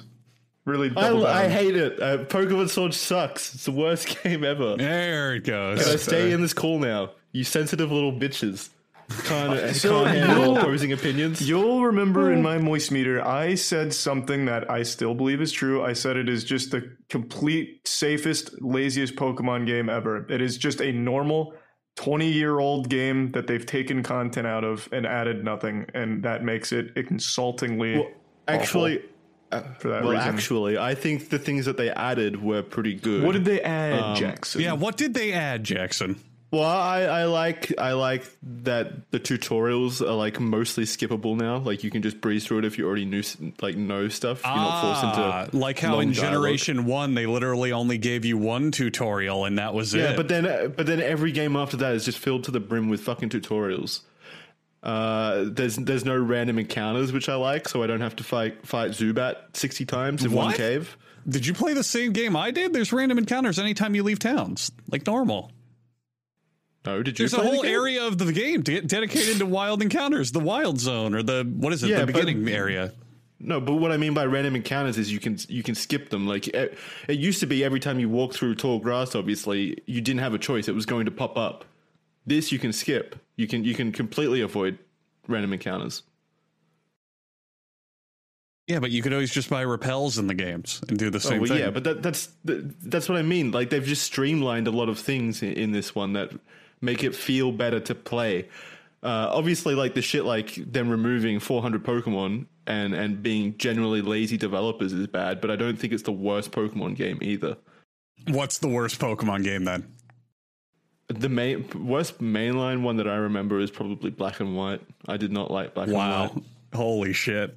Really double down. I hate it. Pokemon Sword sucks. It's the worst game ever. There it goes. Can I stay in this call now? You sensitive little bitches. Can't handle opposing opinions. You'll remember in my moist meter, I said something that I still believe is true. I said it is just the complete safest, laziest Pokemon game ever. It is just a normal 20-year-old game that they've taken content out of and added nothing, and that makes it insultingly Actually, I think the things that they added were pretty good. What did they add, Jackson? Yeah, what did they add, Jackson? Well, I like that the tutorials are like mostly skippable now. Like you can just breeze through it if you already know stuff. You're not forced into like how in Generation One they literally only gave you one tutorial and that was it. Yeah, but then every game after that is just filled to the brim with fucking tutorials. There's no random encounters, which I like, so I don't have to fight Zubat 60 times in one cave. Did you play the same game I did? There's random encounters anytime you leave towns, like normal. No, did you? There's a whole area of the game to get dedicated to wild encounters, the wild zone, or the beginning area. No, but what I mean by random encounters is you can skip them. Like it used to be, every time you walk through tall grass, obviously you didn't have a choice; it was going to pop up. This you can skip. You can completely avoid random encounters. Yeah, but you could always just buy repels in the games and do the same thing. Yeah, but that's what I mean. Like they've just streamlined a lot of things in this one that make it feel better to play. Obviously, like the shit, like them removing 400 Pokemon and being generally lazy developers is bad, but I don't think it's the worst Pokemon game either. What's the worst Pokemon game then? The worst mainline one that I remember is probably Black and White. I did not like Black and White. Wow. Holy shit.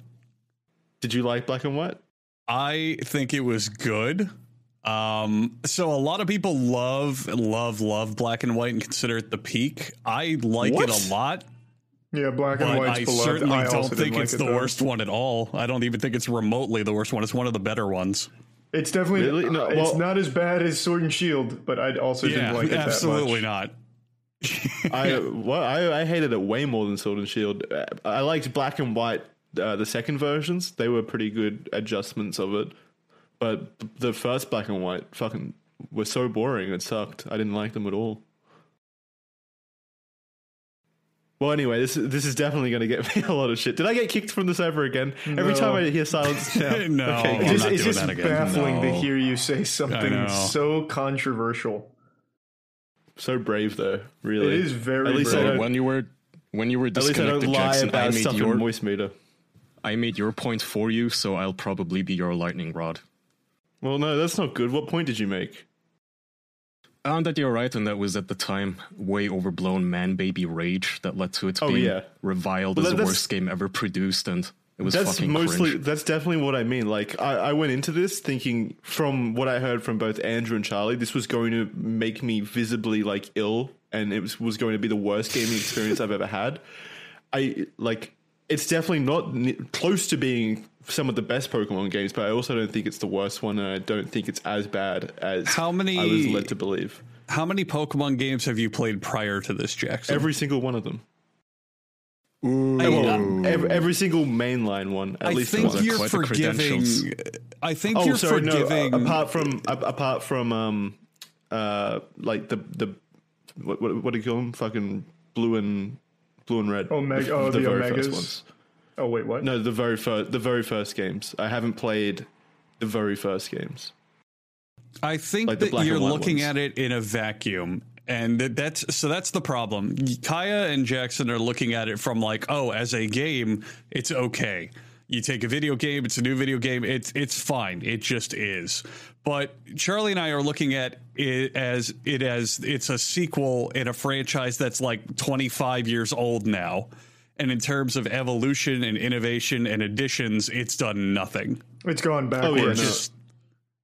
Did you like Black and White? I think it was good. So a lot of people love Black and White and consider it the peak. I like it a lot. Yeah, Black and White's beloved. I don't think it's the worst one at all. I don't even think it's remotely the worst one. It's one of the better ones. It's definitely it's not as bad as Sword and Shield, but I also didn't like it that much. Absolutely not. I hated it way more than Sword and Shield. I liked Black and White, the second versions. They were pretty good adjustments of it. But the first Black and White fucking were so boring. It sucked. I didn't like them at all. Well, anyway, this is definitely going to get me a lot of shit. Did I get kicked from the server again? No. Every time I hear silence, no. Okay. It's just baffling to hear you say something so controversial. So brave, though. Really, it is very brave. When you were disconnected, Jackson, I made your moist meter. I made your point for you, so I'll probably be your lightning rod. Well, no, that's not good. What point did you make? That you're right, and that was at the time way overblown man-baby rage that led to it being reviled as the worst game ever produced, and it was fucking cringe. That's definitely what I mean. Like, I went into this thinking, from what I heard from both Andrew and Charlie, this was going to make me visibly, like, ill, and it was going to be the worst gaming experience I've ever had. It's definitely not close to being some of the best Pokemon games, but I also don't think it's the worst one, and I don't think it's as bad as I was led to believe. How many Pokemon games have you played prior to this, Jackson? Every single one of them. Every single mainline one, at least. I think you're forgiving. No, apart from like the what do you call them? Fucking blue and red. The very Omegas. First ones. Oh wait, what? No, the very first games. I haven't played the very first games. I think like that you're looking ones. At it in a vacuum. And that's the problem. Kaya and Jackson are looking at it from like, oh, as a game, it's okay. You take a video game, it's a new video game, it's fine. It just is. But Charlie and I are looking at it as it's a sequel in a franchise that's like 25 years old now. And in terms of evolution and innovation and additions, it's done nothing. It's gone backwards.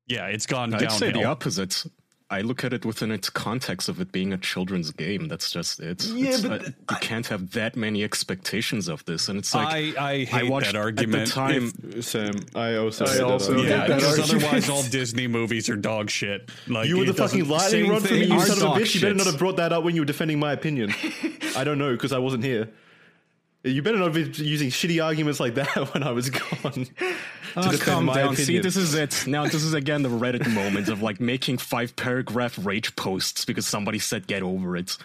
It's gone downhill. I'd say the opposite. I look at it within its context of it being a children's game. That's just it. You can't have that many expectations of this. And it's like, I hate that argument. Sam, I also hate that because otherwise all Disney movies are dog shit. Like, you were the fucking lightning rod for me, you son of a bitch. Shit. You better not have brought that up when you were defending my opinion. I don't know, because I wasn't here. You better not be using shitty arguments like that when I was gone. Calm down. Opinion. See, this is it. Now, this is again the Reddit moment of like making 5-paragraph rage posts because somebody said get over it.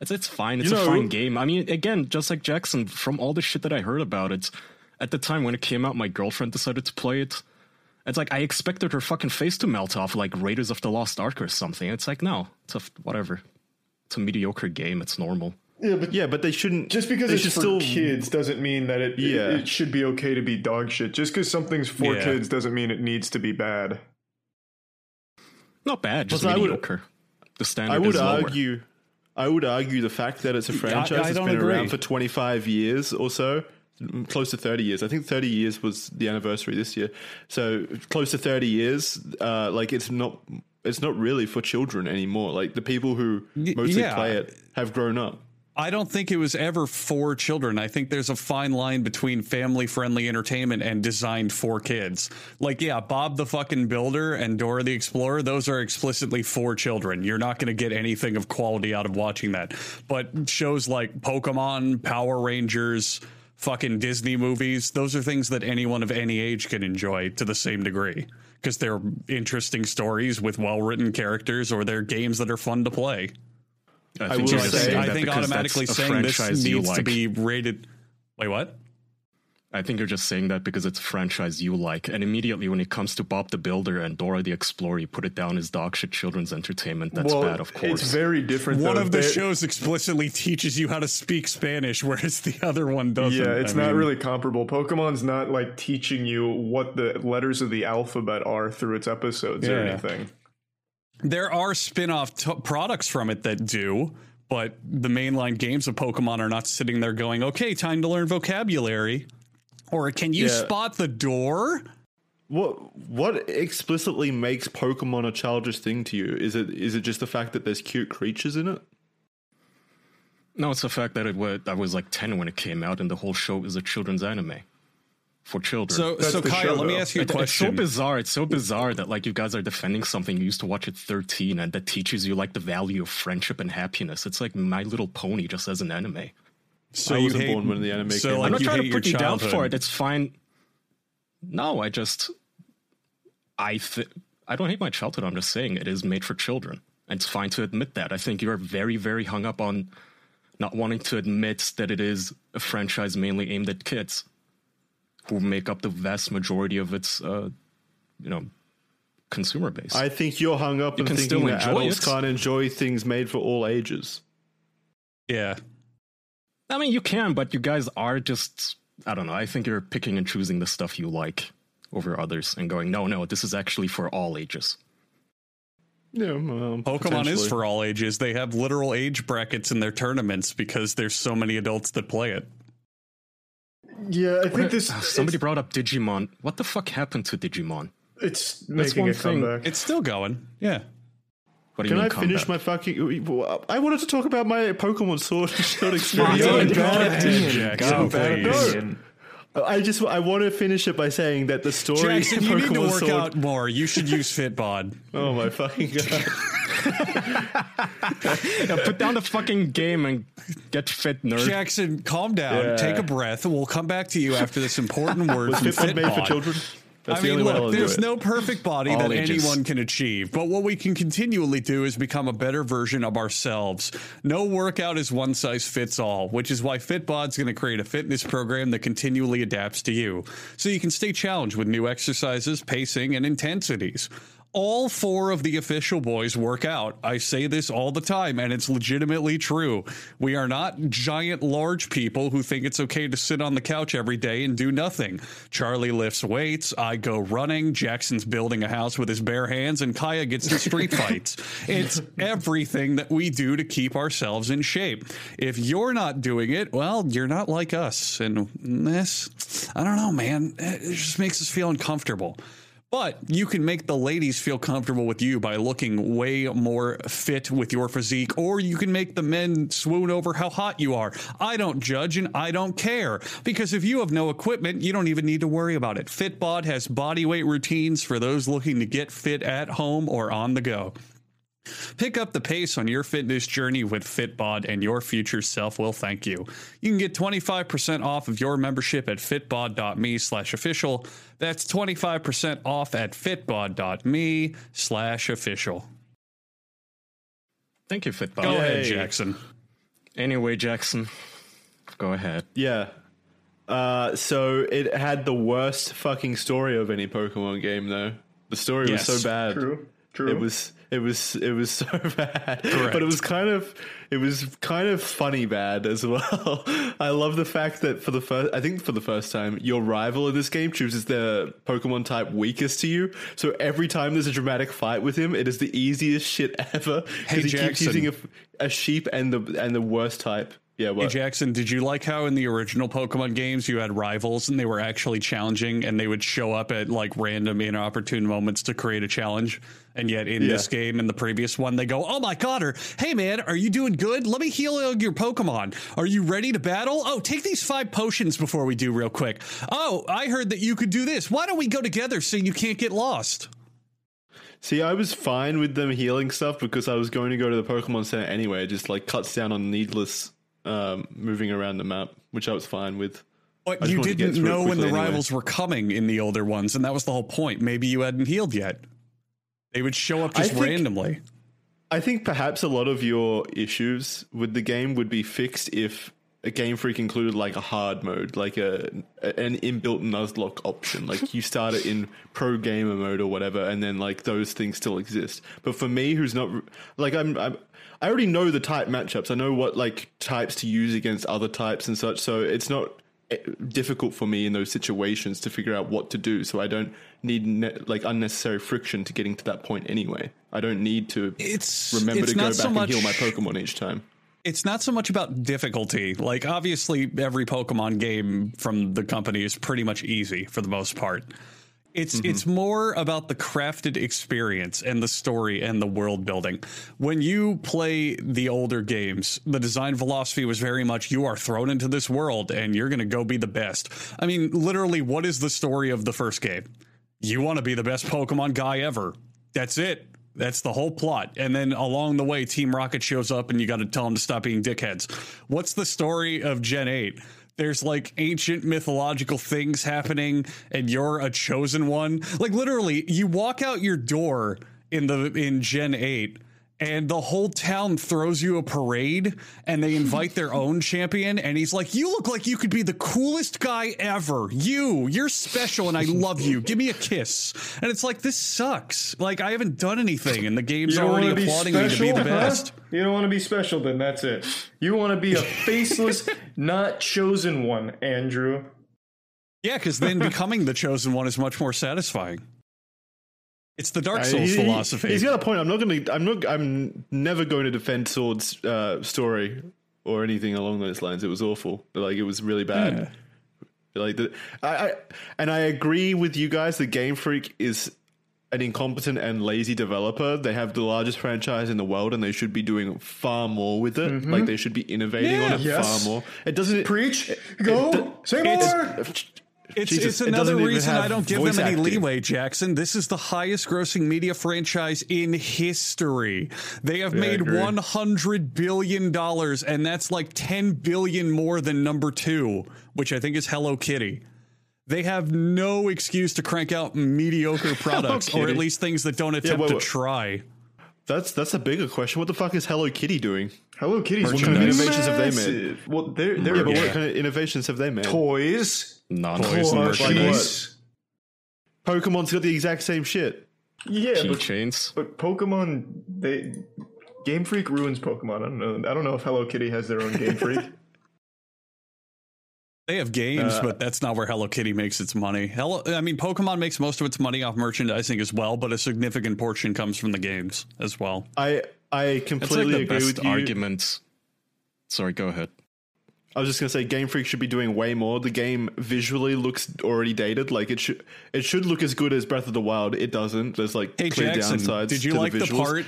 It's fine. It's a fine game. I mean, again, just like Jackson, from all the shit that I heard about it, at the time when it came out, my girlfriend decided to play it. It's like I expected her fucking face to melt off like Raiders of the Lost Ark or something. It's like, no, it's whatever. It's a mediocre game. It's normal. Yeah, but they shouldn't. Just because it's for kids doesn't mean that it should be okay to be dog shit. Just because something's for kids doesn't mean it needs to be bad. Not bad, just mediocre. The standard is lower. I would argue the fact that it's a franchise that's been around for 25 years or so, close to 30 years. I think 30 years was the anniversary this year. So close to 30 years, like it's not really for children anymore. Like the people who mostly play it have grown up. I don't think it was ever for children. I think there's a fine line between family-friendly entertainment and designed for kids. Like, yeah, Bob the fucking Builder and Dora the Explorer, those are explicitly for children. You're not going to get anything of quality out of watching that. But shows like Pokemon, Power Rangers, fucking Disney movies, those are things that anyone of any age can enjoy to the same degree because they're interesting stories with well-written characters, or they're games that are fun to play. I think automatically saying this needs to be rated. Wait, what? I think you're just saying that because it's a franchise you like, and immediately when it comes to Bob the Builder and Dora the Explorer, you put it down as dog shit children's entertainment. That's bad, of course. It's very different. One of the shows explicitly teaches you how to speak Spanish, whereas the other one doesn't. Yeah, it's not really comparable. Pokemon's not like teaching you what the letters of the alphabet are through its episodes or anything. There are spin-off products from it that do, but the mainline games of Pokemon are not sitting there going, okay, time to learn vocabulary. Or can you spot the door? What explicitly makes Pokemon a childish thing to you? Is it just the fact that there's cute creatures in it? No, it's the fact that I was like 10 when it came out, and the whole show is a children's anime. For children. So Kaya, let me ask you a question. It's so bizarre. It's so bizarre that like you guys are defending something you used to watch at 13 and that teaches you like the value of friendship and happiness. It's like My Little Pony just as an anime. So I wasn't born when the anime came. Like, I'm not trying to put you down for it. It's fine. No, I don't hate my childhood. I'm just saying it is made for children. And it's fine to admit that. I think you are very, very hung up on not wanting to admit that it is a franchise mainly aimed at kids, who make up the vast majority of its, consumer base. I think you're hung up on thinking that adults can't enjoy things made for all ages. Yeah. I mean, you can, but you guys are just I don't know. I think you're picking and choosing the stuff you like over others and going, no, this is actually for all ages. Yeah, Pokemon is for all ages. They have literal age brackets in their tournaments because there's so many adults that play it. Yeah, I think this... Somebody brought up Digimon. What the fuck happened to Digimon? It's making a comeback. It's still going. Yeah. What do you mean? Can I finish my fucking... I wanted to talk about my Pokemon Sword experience. God, I want to finish it by saying that the story... Jackson, you need to work out more. You should use Fitbod. Oh my fucking god. Yeah, put down the fucking game and get fit, nerd. Jackson, calm down. Yeah. Take a breath. We'll come back to you after this important word. Was Fitbod made for children? That's the only way I'll do it. There's no perfect body that anyone can achieve, but what we can continually do is become a better version of ourselves. No workout is one size fits all, which is why Fitbod's going to create a fitness program that continually adapts to you, so you can stay challenged with new exercises, pacing, and intensities. All four of the official boys work out. I say this all the time, and it's legitimately true. We are not giant, large people who think it's okay to sit on the couch every day and do nothing. Charlie lifts weights. I go running. Jackson's building a house with his bare hands, and Kaya gets in street fights. It's everything that we do to keep ourselves in shape. If you're not doing it, well, you're not like us. And this, I don't know, man. It just makes us feel uncomfortable. But you can make the ladies feel comfortable with you by looking way more fit with your physique, or you can make the men swoon over how hot you are. I don't judge and I don't care, because if you have no equipment, you don't even need to worry about it. Fitbod has body weight routines for those looking to get fit at home or on the go. Pick up the pace on your fitness journey with Fitbod, and your future self will thank you. You can get 25% off of your membership at Fitbod.me/official. That's 25% off at Fitbod.me/official. Thank you, Fitbod. Go ahead, Jackson. Anyway, Jackson, go ahead. Yeah. So it had the worst fucking story of any Pokemon game, though. The story was so bad. True. It was so bad. Correct. But it was kind of funny bad as well. I love the fact that for the first time your rival in this game chooses the Pokemon type weakest to you, so every time there's a dramatic fight with him, it is the easiest shit ever, because he keeps using a sheep and the worst type. Yeah, what? Hey Jackson, did you like how in the original Pokemon games you had rivals and they were actually challenging, and they would show up at like random inopportune moments to create a challenge? And yet in this game and the previous one, they go, oh my god, or hey man, are you doing good? Let me heal your Pokemon. Are you ready to battle? Oh, take these 5 potions before we do real quick. Oh, I heard that you could do this. Why don't we go together so you can't get lost? See, I was fine with them healing stuff because I was going to go to the Pokemon Center anyway. It just like cuts down on needless moving around the map, which I was fine with. But you didn't know when the rivals were coming in the older ones, and that was the whole point. Maybe you hadn't healed yet. They would show up just randomly. I think perhaps a lot of your issues with the game would be fixed if a Game Freak included like a hard mode, like an inbuilt Nuzlocke option. Like you start it in pro gamer mode or whatever, and then like those things still exist. But for me, who's not like I already know the type matchups. I know what like types to use against other types and such. So it's not difficult for me in those situations to figure out what to do. So I don't need like unnecessary friction to getting to that point anyway. I don't need to remember to go back and heal my Pokemon each time. It's not so much about difficulty. Like, obviously, every Pokemon game from the company is pretty much easy for the most part. It's more about the crafted experience and the story and the world building. When you play the older games, the design philosophy was very much you are thrown into this world and you're going to go be the best. I mean, literally, what is the story of the first game? You want to be the best Pokemon guy ever. That's it. That's the whole plot. And then along the way, Team Rocket shows up and you got to tell them to stop being dickheads. What's the story of Gen 8? There's like ancient mythological things happening and you're a chosen one. Like literally you walk out your door in Gen 8 and the whole town throws you a parade and they invite their own champion. And he's like, you look like you could be the coolest guy ever. You're special. And I love you. Give me a kiss. And it's like, this sucks. Like I haven't done anything. And the game's already applauding me to be the best. You don't want to be special. Then that's it. You want to be a faceless, not chosen one, Andrew. Yeah, because then becoming the chosen one is much more satisfying. It's the Dark Souls philosophy. He's got a point. I'm never going to defend Sword's story or anything along those lines. It was awful. Like, it was really bad. Yeah. Like, I agree with you guys. The Game Freak is an incompetent and lazy developer. They have the largest franchise in the world, and they should be doing far more with it. Mm-hmm. Like, they should be innovating on it far more. It doesn't preach. It's another reason I don't give them any leeway, Jackson. This is the highest grossing media franchise in history. They have made $100 billion, and that's like $10 billion more than number two, which I think is Hello Kitty. They have no excuse to crank out mediocre products, or at least things that don't attempt to try. That's a bigger question. What the fuck is Hello Kitty doing? Hello Kitty's what kind of innovations have they made? Well, but what kind of innovations have they made? Toys. Toys. Like Pokemon's got the exact same shit. Yeah, but Pokemon, Game Freak ruins Pokemon. I don't know if Hello Kitty has their own Game Freak. They have games, but that's not where Hello Kitty makes its money. Pokemon makes most of its money off merchandising as well, but a significant portion comes from the games as well. I completely agree with you. Arguments. Sorry, go ahead. I was just going to say Game Freak should be doing way more. The game visually looks already dated. Like, it should look as good as Breath of the Wild. It doesn't. There's like clear downsides. Did you like the part?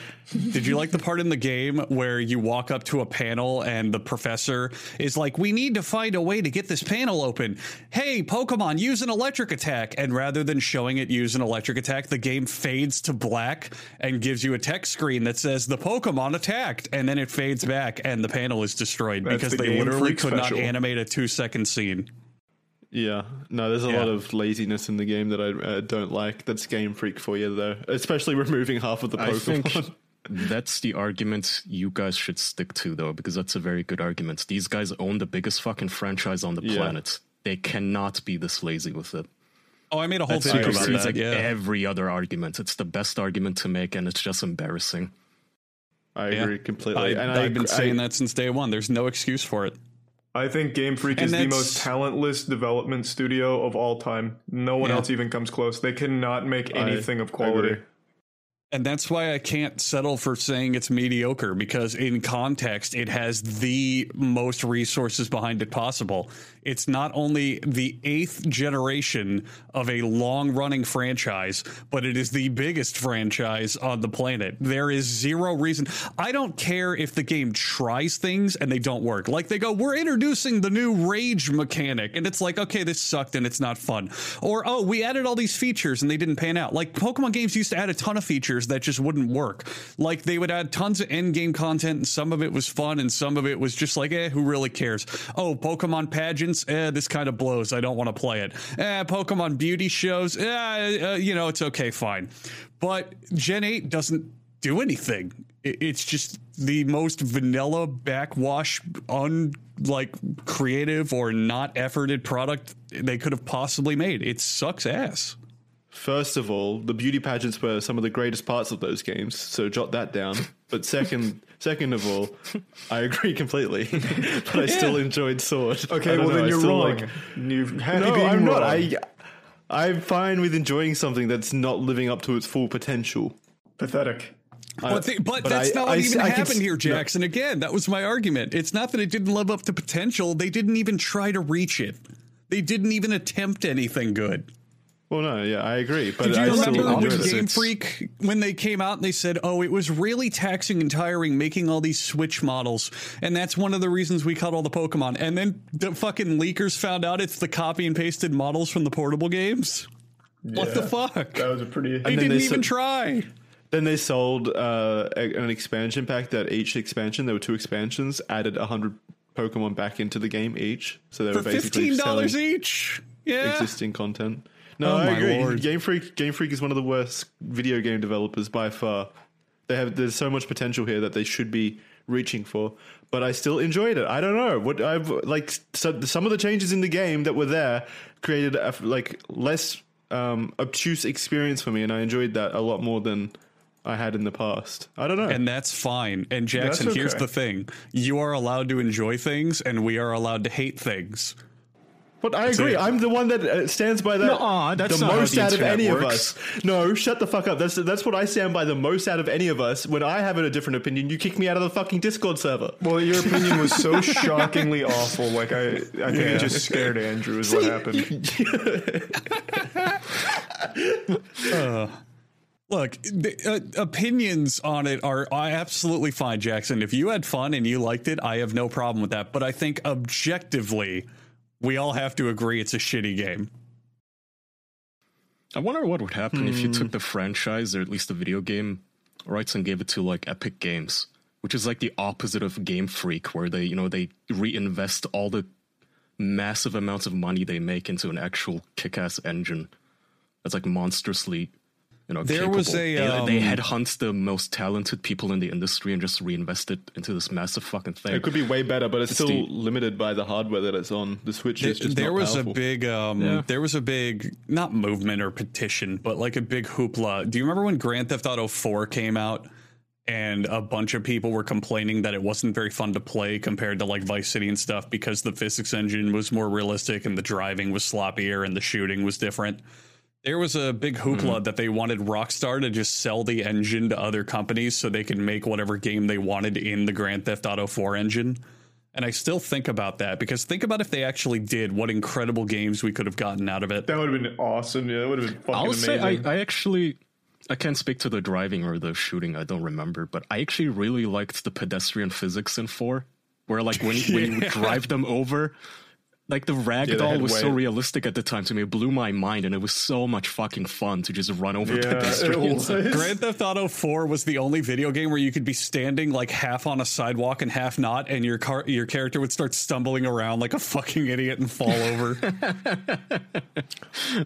Did you like the part in the game where you walk up to a panel and the professor is like, "We need to find a way to get this panel open. Hey, Pokemon, use an electric attack." And rather than showing it use an electric attack, the game fades to black and gives you a text screen that says "the Pokemon attacked," and then it fades back and the panel is destroyed because they literally could not animate a 2-second scene. Yeah, no, there's a lot of laziness in the game that I don't like. That's Game Freak for you, though. Especially removing half of the Pokemon. I think that's the argument you guys should stick to, though, because that's a very good argument. These guys own the biggest fucking franchise on the planet. They cannot be this lazy with it. Oh, I made a whole thing about that. It's like every other argument. It's the best argument to make, and it's just embarrassing. I agree completely. I've been saying that since day one. There's no excuse for it. I think Game Freak is the most talentless development studio of all time. No one else even comes close. They cannot make anything of quality. And that's why I can't settle for saying it's mediocre, because in context, it has the most resources behind it possible. It's not only the 8th generation of a long-running franchise, but it is the biggest franchise on the planet. There is zero reason. I don't care if the game tries things and they don't work. Like, they go, "We're introducing the new rage mechanic," and it's like, okay, this sucked and it's not fun. Or, "Oh, we added all these features and they didn't pan out." Like, Pokemon games used to add a ton of features that just wouldn't work. Like, they would add tons of end game content, and some of it was fun and some of it was just like, who really cares? Oh, Pokemon pageants. This kind of blows. I don't want to play it. Pokemon beauty shows. It's okay, fine. But Gen 8 doesn't do anything. It's just the most vanilla backwash, creative or not efforted product they could have possibly made. It sucks ass. First of all, the beauty pageants were some of the greatest parts of those games, so jot that down. But second of all, I agree completely, but I still enjoyed Sword. Okay, well, then you're wrong. I'm not. I'm fine with enjoying something that's not living up to its full potential. Pathetic. But that's not what happened here, Jackson. No. Again, that was my argument. It's not that it didn't live up to potential. They didn't even try to reach it. They didn't even attempt anything good. Well, no, yeah, I agree. But do you remember when Game Freak, when they came out and they said, "Oh, it was really taxing and tiring making all these Switch models, and that's one of the reasons we cut all the Pokemon," and then the fucking leakers found out it's the copy and pasted models from the portable games? Yeah, what the fuck? That was a pretty... They didn't even try. Then they sold an expansion pack that each expansion, there were 2 expansions, added 100 Pokemon back into the game each. So they were basically $15 each? Yeah. Existing content. No, I agree. Lord. Game Freak is one of the worst video game developers by far. There's so much potential here that they should be reaching for, but I still enjoyed it. I don't know what I've some of the changes in the game that were there created a less obtuse experience for me, and I enjoyed that a lot more than I had in the past. I don't know. And that's fine. And Jackson, here's the thing. You are allowed to enjoy things and we are allowed to hate things. But I agree. I'm the one that stands by that that's the most out of any of us. No, shut the fuck up. That's what I stand by the most out of any of us. When I have a different opinion, you kick me out of the fucking Discord server. Well, your opinion was so shockingly awful. Like, I think it just scared Andrew is what happened. Look, opinions on it are absolutely fine, Jackson. If you had fun and you liked it, I have no problem with that. But I think objectively, we all have to agree it's a shitty game. I wonder what would happen if you took the franchise, or at least the video game rights, and gave it to like Epic Games, which is like the opposite of Game Freak, where they, you know, they reinvest all the massive amounts of money they make into an actual kick-ass engine that's like monstrously, you know, there capable. Was a they headhunt the most talented people in the industry and just reinvest it into this massive fucking thing. It could be way better, but it's still limited by the hardware that it's on. The Switch is just there. Was powerful. A big there was a big, not movement or petition, but like a big hoopla. Do you remember when Grand Theft Auto 4 came out and a bunch of people were complaining that it wasn't very fun to play compared to like Vice City and stuff, because the physics engine was more realistic and the driving was sloppier and the shooting was different? There was a big hoopla that they wanted Rockstar to just sell the engine to other companies so they could make whatever game they wanted in the Grand Theft Auto 4 engine. And I still think about that, because think about if they actually did, what incredible games we could have gotten out of it. That would have been awesome. Yeah, that would have been fucking amazing. I can't speak to the driving or the shooting. I don't remember, but I actually really liked the pedestrian physics in 4, where like when you would drive them over, like the ragdoll was so realistic at the time to me. It blew my mind, and it was so much fucking fun to just run over pedestrians. Grand Theft Auto 4 was the only video game where you could be standing like half on a sidewalk and half not, and your character would start stumbling around like a fucking idiot and fall over.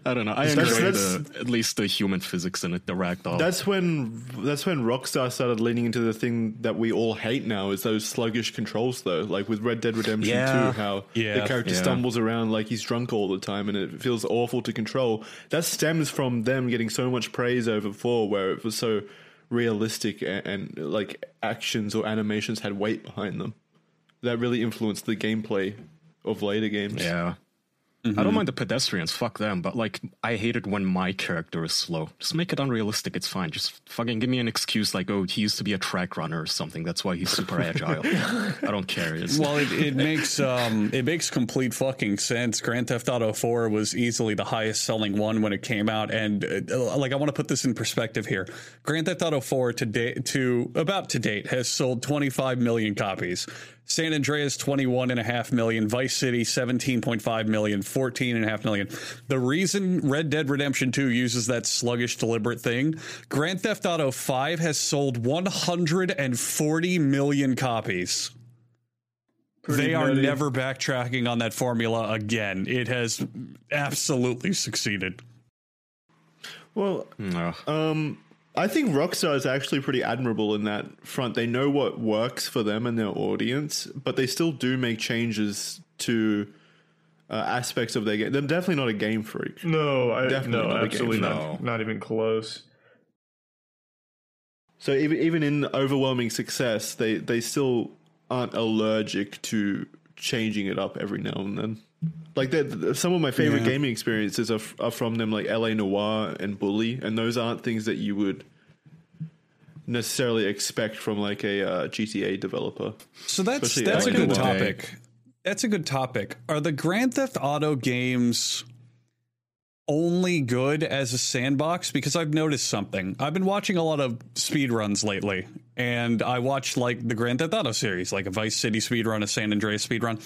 I don't know. I enjoyed at least the human physics in it, the ragdoll. That's when Rockstar started leaning into the thing that we all hate now, is those sluggish controls, though. Like with Red Dead Redemption 2, how the character stumbles around like he's drunk all the time, and it feels awful to control. That stems from them getting so much praise over 4, where it was so realistic and like actions or animations had weight behind them. That really influenced the gameplay of later games. Yeah. Mm-hmm. I don't mind the pedestrians, fuck them, but like I hate it when my character is slow. Just make it unrealistic, it's fine. Just fucking give me an excuse like, oh, he used to be a track runner or something, that's why he's super agile. I don't care. Well, it makes complete fucking sense. Grand Theft Auto 4 was easily the highest selling one when it came out, and like I want to put this in perspective here. Grand Theft Auto 4 to date has sold 25 million copies. San Andreas, 21.5 million. Vice City, 17.5 million, 14.5 million. The reason Red Dead Redemption 2 uses that sluggish, deliberate thing, Grand Theft Auto 5 has sold 140 million copies. They are never backtracking on that formula again. It has absolutely succeeded. Well, I think Rockstar is actually pretty admirable in that front. They know what works for them and their audience, but they still do make changes to aspects of their game. They're definitely not a Game Freak. No, absolutely not. Not even close. So even in overwhelming success, they still aren't allergic to changing it up every now and then. Like that, some of my favorite gaming experiences are from them, like LA Noire and Bully, and those aren't things that you would necessarily expect from like a GTA developer. So that's a good topic. That's a good topic. Are the Grand Theft Auto games only good as a sandbox? Because I've noticed something. I've been watching a lot of speedruns lately, and I watched like the Grand Theft Auto series, like a Vice City speedrun, a San Andreas speedrun.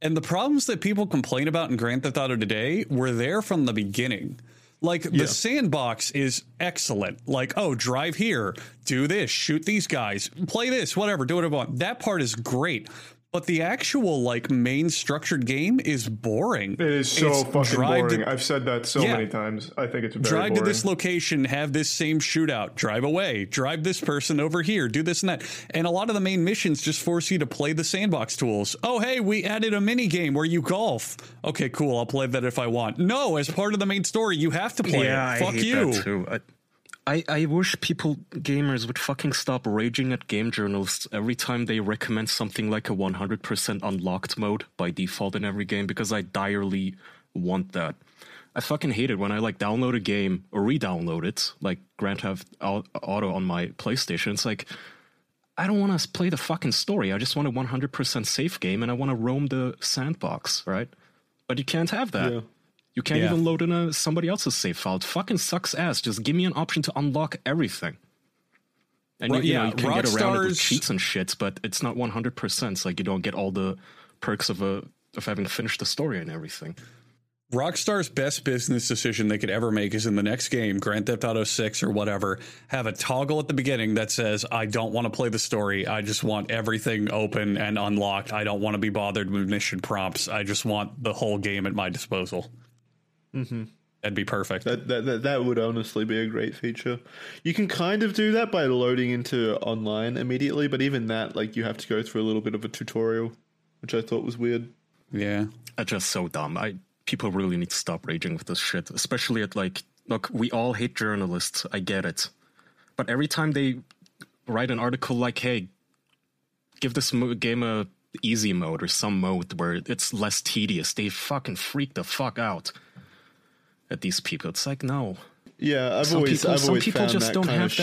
And the problems that people complain about in Grand Theft Auto today were there from the beginning. Like, the sandbox is excellent. Like, oh, drive here, do this, shoot these guys, play this, whatever, do whatever you want. That part is great. But the actual, like, main structured game is boring. It is so fucking boring. I've said that so many times. I think it's very boring. Drive to this location, have this same shootout, drive away, drive this person over here, do this and that. And a lot of the main missions just force you to play the sandbox tools. Oh, hey, we added a mini game where you golf. Okay, cool, I'll play that if I want. No, as part of the main story, you have to play it. Fuck you. I hate that too. I wish gamers would fucking stop raging at game journalists every time they recommend something like a 100% unlocked mode by default in every game, because I direly want that. I fucking hate it when I like download a game or re-download it, like Grand Theft Auto on my PlayStation. It's like, I don't want to play the fucking story. I just want a 100% safe game and I want to roam the sandbox, right? But you can't have that. Yeah. You can't even load in somebody else's save file. It fucking sucks ass. Just give me an option to unlock everything. And well, you know, you can Rockstar's... get around it with cheats and shit, but it's not 100%. It's like you don't get all the perks of having finished the story and everything. Rockstar's best business decision they could ever make is in the next game, Grand Theft Auto 6 or whatever, have a toggle at the beginning that says, I don't want to play the story. I just want everything open and unlocked. I don't want to be bothered with mission prompts. I just want the whole game at my disposal. Mm-hmm. That'd be perfect. That would honestly be a great feature. You can kind of do that by loading into online immediately, but even that, like, you have to go through a little bit of a tutorial, which I thought was weird. Yeah. That's just so dumb. People really need to stop raging with this shit, especially at like, look, we all hate journalists. I get it. But every time they write an article like, hey, give this game a easy mode or some mode where it's less tedious, they fucking freak the fuck out at these people. It's like, no. Yeah, some people just don't have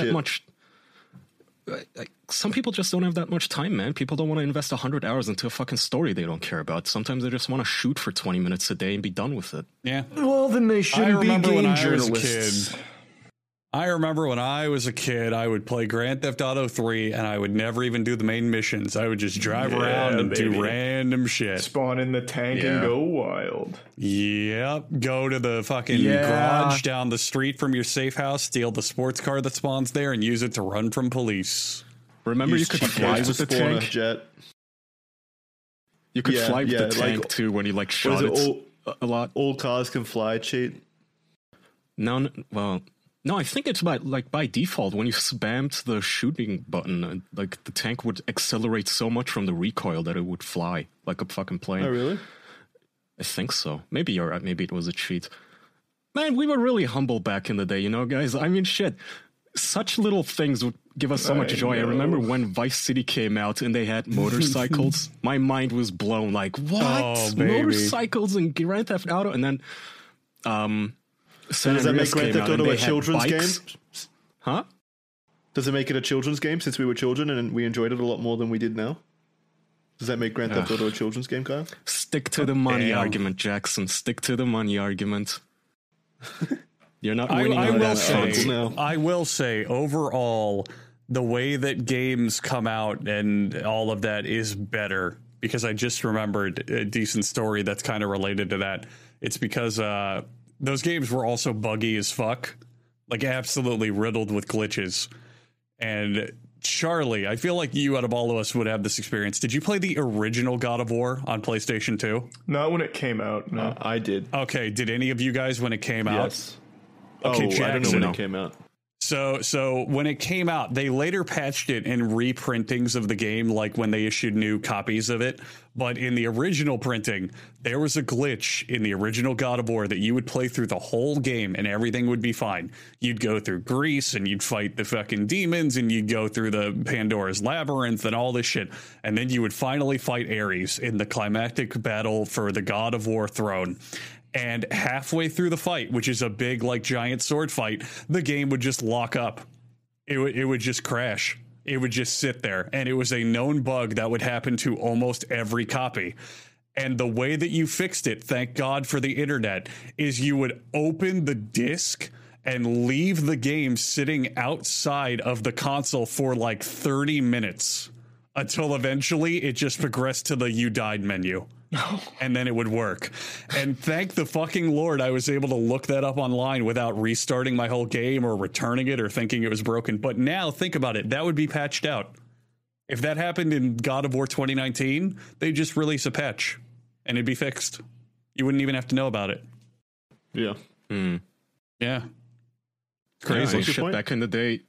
that much time, man. People don't want to invest 100 hours into a fucking story they don't care about. Sometimes they just want to shoot for 20 minutes a day and be done with it. Yeah. Well, then they shouldn't be game journalists. I remember when I was a kid, I would play Grand Theft Auto 3 and I would never even do the main missions. I would just drive around and do random shit. Spawn in the tank and go wild. Yep. Go to the fucking garage down the street from your safe house, steal the sports car that spawns there and use it to run from police. Remember you could fly with the tank? Jet. You could fly with the tank like, too when you like shot it. A lot. All cars can fly cheat. No, well... No, I think it's by default when you spammed the shooting button, like the tank would accelerate so much from the recoil that it would fly like a fucking plane. Oh, really? I think so. Maybe you're right. Maybe it was a cheat. Man, we were really humble back in the day, you know, guys. I mean, shit. Such little things would give us so much joy. I remember when Vice City came out and they had motorcycles. My mind was blown. Like, what? Oh, motorcycles and Grand Theft Auto, and then, San Andreas does that make Grand Theft Auto a children's game? Huh? Does it make it a children's game since we were children and we enjoyed it a lot more than we did now? Does that make Grand Theft Auto a children's game, Kyle? Stick to the money argument, Jackson. Stick to the money argument. You're not winning on that front now. I will say, overall, the way that games come out and all of that is better, because I just remembered a decent story that's kind of related to that. It's because... those games were also buggy as fuck, like absolutely riddled with glitches. And Charlie, I feel like you out of all of us would have this experience. Did you play the original God of War on PlayStation 2? Not when it came out. No, I did. Okay. Did any of you guys when it came out? Okay, Jackson, I don't know when it came out. So when it came out, they later patched it in reprintings of the game, like when they issued new copies of it. But in the original printing, there was a glitch in the original God of War that you would play through the whole game and everything would be fine. You'd go through Greece and you'd fight the fucking demons and you'd go through the Pandora's Labyrinth and all this shit. And then you would finally fight Ares in the climactic battle for the God of War throne. And halfway through the fight, which is a big, like, giant sword fight, the game would just lock up. It would just crash. It would just sit there. And it was a known bug that would happen to almost every copy. And the way that you fixed it, thank God for the internet, is you would open the disc and leave the game sitting outside of the console for, like, 30 minutes. Until eventually it just progressed to the you died menu. And then it would work. And thank the fucking Lord I was able to look that up online without restarting my whole game or returning it or thinking it was broken. But now think about it. That would be patched out. If that happened in God of War 2019, they just release a patch and it'd be fixed. You wouldn't even have to know about it. Yeah. Mm. Yeah. Crazy. Shit, back in the day.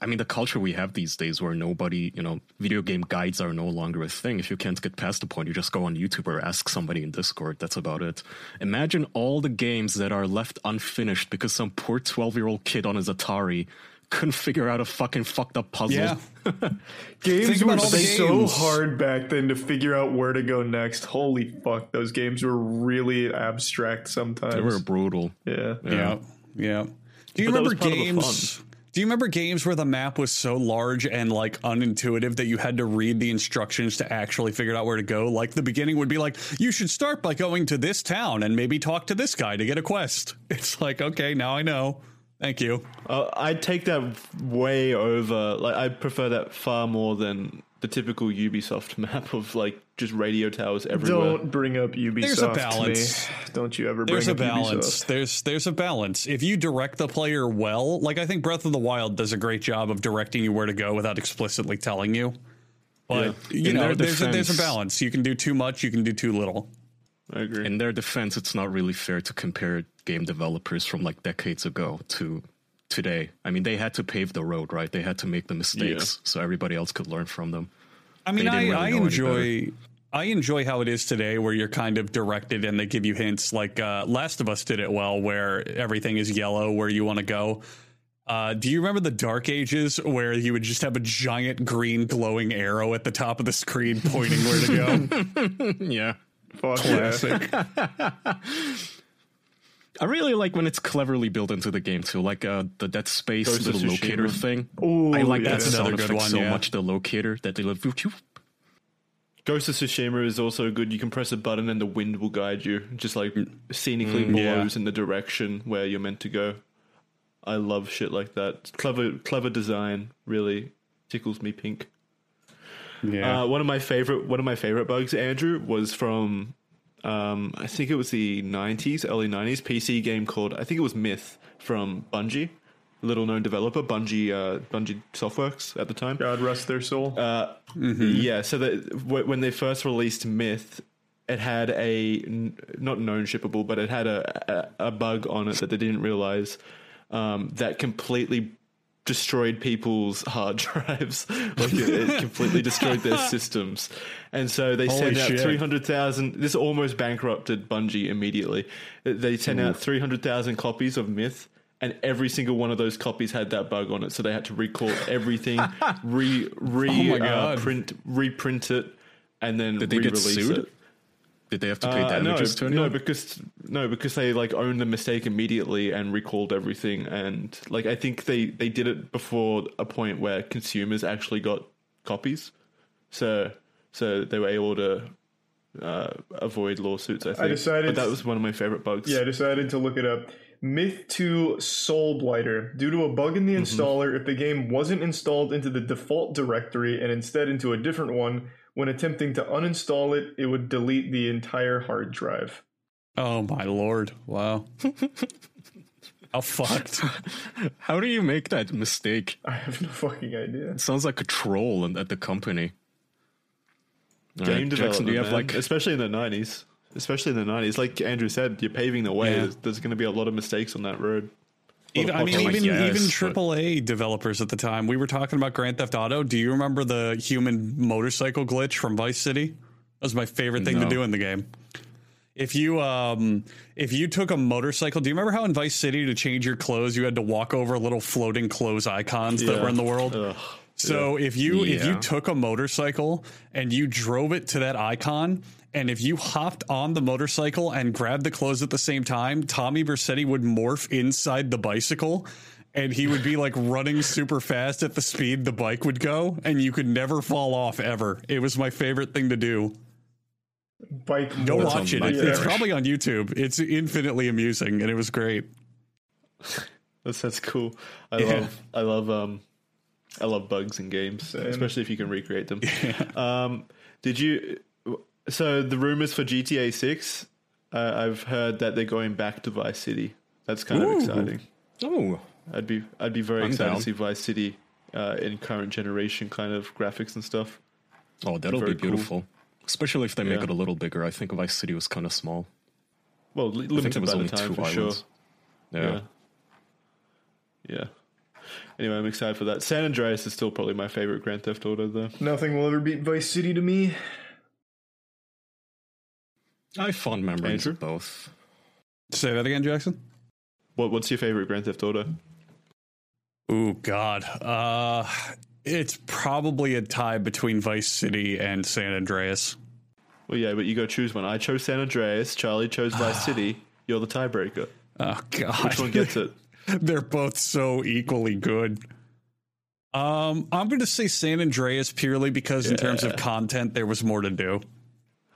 I mean, the culture we have these days where nobody, you know, video game guides are no longer a thing. If you can't get past the point, you just go on YouTube or ask somebody in Discord. That's about it. Imagine all the games that are left unfinished because some poor 12-year-old kid on his Atari couldn't figure out a fucking fucked up puzzle. Yeah. Games were so hard back then to figure out where to go next. Holy fuck, those games were really abstract sometimes. They were brutal. Yeah. Yeah. Yeah. Do you remember games? Do you remember games where the map was so large and like unintuitive that you had to read the instructions to actually figure out where to go? Like the beginning would be like, you should start by going to this town and maybe talk to this guy to get a quest. It's like, okay, now I know. Thank you. I'd take that way over. Like, I prefer that far more than the typical Ubisoft map of like just radio towers everywhere. Don't bring up Ubisoft. There's a balance. To me. Don't you ever bring up Ubisoft. There's a balance. There's a balance. If you direct the player well, like I think Breath of the Wild does a great job of directing you where to go without explicitly telling you. But yeah. You know, there's a balance. You can do too much, you can do too little. I agree. In their defense, it's not really fair to compare game developers from like decades ago to today. I mean, they had to pave the road, right? They had to make the mistakes so everybody else could learn from them. I mean, I enjoy how it is today where you're kind of directed and they give you hints, like Last of Us did it well, where everything is yellow where you want to go. Do you remember the Dark Ages where you would just have a giant green glowing arrow at the top of the screen pointing where to go? Yeah. Fuck classic. I really like when it's cleverly built into the game too, like the Dead Space little locator thing. Ooh, I like that sound effect so much. The locator that they love. Ghost of Tsushima is also good. You can press a button and the wind will guide you, just like scenically blows in the direction where you're meant to go. I love shit like that. Clever design really tickles me pink. Yeah. One of my favorite bugs, Andrew, was from I think it was the 90s, early 90s PC game called, I think it was Myth from Bungie, little known developer, Bungie Softworks at the time. God rest their soul. Yeah, so that when they first released Myth, it had a not known shippable, but it had a bug on it that they didn't realize that completely destroyed people's hard drives. Like it completely destroyed their systems, and so they sent out 300,000. This almost bankrupted Bungie immediately. They sent out 300,000 copies of Myth, and every single one of those copies had that bug on it. So they had to recall everything, reprint it, and then re-release it. Did they have to pay damages to anyone? No, because they like owned the mistake immediately and recalled everything. And like I think they did it before a point where consumers actually got copies, so they were able to avoid lawsuits. I think. But that was one of my favorite bugs. Yeah, I decided to look it up. Myth 2 Soul Blighter. Due to a bug in the installer, if the game wasn't installed into the default directory and instead into a different one, when attempting to uninstall it, it would delete the entire hard drive. Oh my lord. Wow. How fucked. How do you make that mistake? I have no fucking idea. It sounds like a troll at the company. Game development, do you have like, especially in the 90s. Especially in the 90s. Like Andrew said, you're paving the way. Yeah. There's going to be a lot of mistakes on that road. Even AAA developers at the time, we were talking about Grand Theft Auto. Do you remember the human motorcycle glitch from Vice City? That was my favorite thing to do in the game. If you took a motorcycle, do you remember how in Vice City to change your clothes, you had to walk over little floating clothes icons that were in the world? Ugh. So if you took a motorcycle and you drove it to that icon, and if you hopped on the motorcycle and grabbed the clothes at the same time, Tommy Vercetti would morph inside the bicycle and he would be like running super fast at the speed the bike would go. And you could never fall off ever. It was my favorite thing to do. Go watch it. It's probably on YouTube. It's infinitely amusing. And it was great. That's cool. I love bugs in games, especially if you can recreate them. Yeah. So the rumors for GTA 6, I've heard that they're going back to Vice City. That's kind of exciting. Oh, I'd be very excited to see Vice City in current generation kind of graphics and stuff. Oh, that'll be beautiful, cool. Especially if they make it a little bigger. I think Vice City was kind of small. Well, limited by the time for sure. Yeah. Anyway, I'm excited for that. San Andreas is still probably my favorite Grand Theft Auto, though. Nothing will ever beat Vice City to me. I have fond memories of both. Say that again, Jackson. What's your favorite Grand Theft Auto? Oh, God. It's probably a tie between Vice City and San Andreas. Well, yeah, but you got to choose one. I chose San Andreas. Charlie chose Vice City. You're the tiebreaker. Oh, God. Which one gets it? They're both so equally good. I'm going to say San Andreas purely because in terms of content, there was more to do.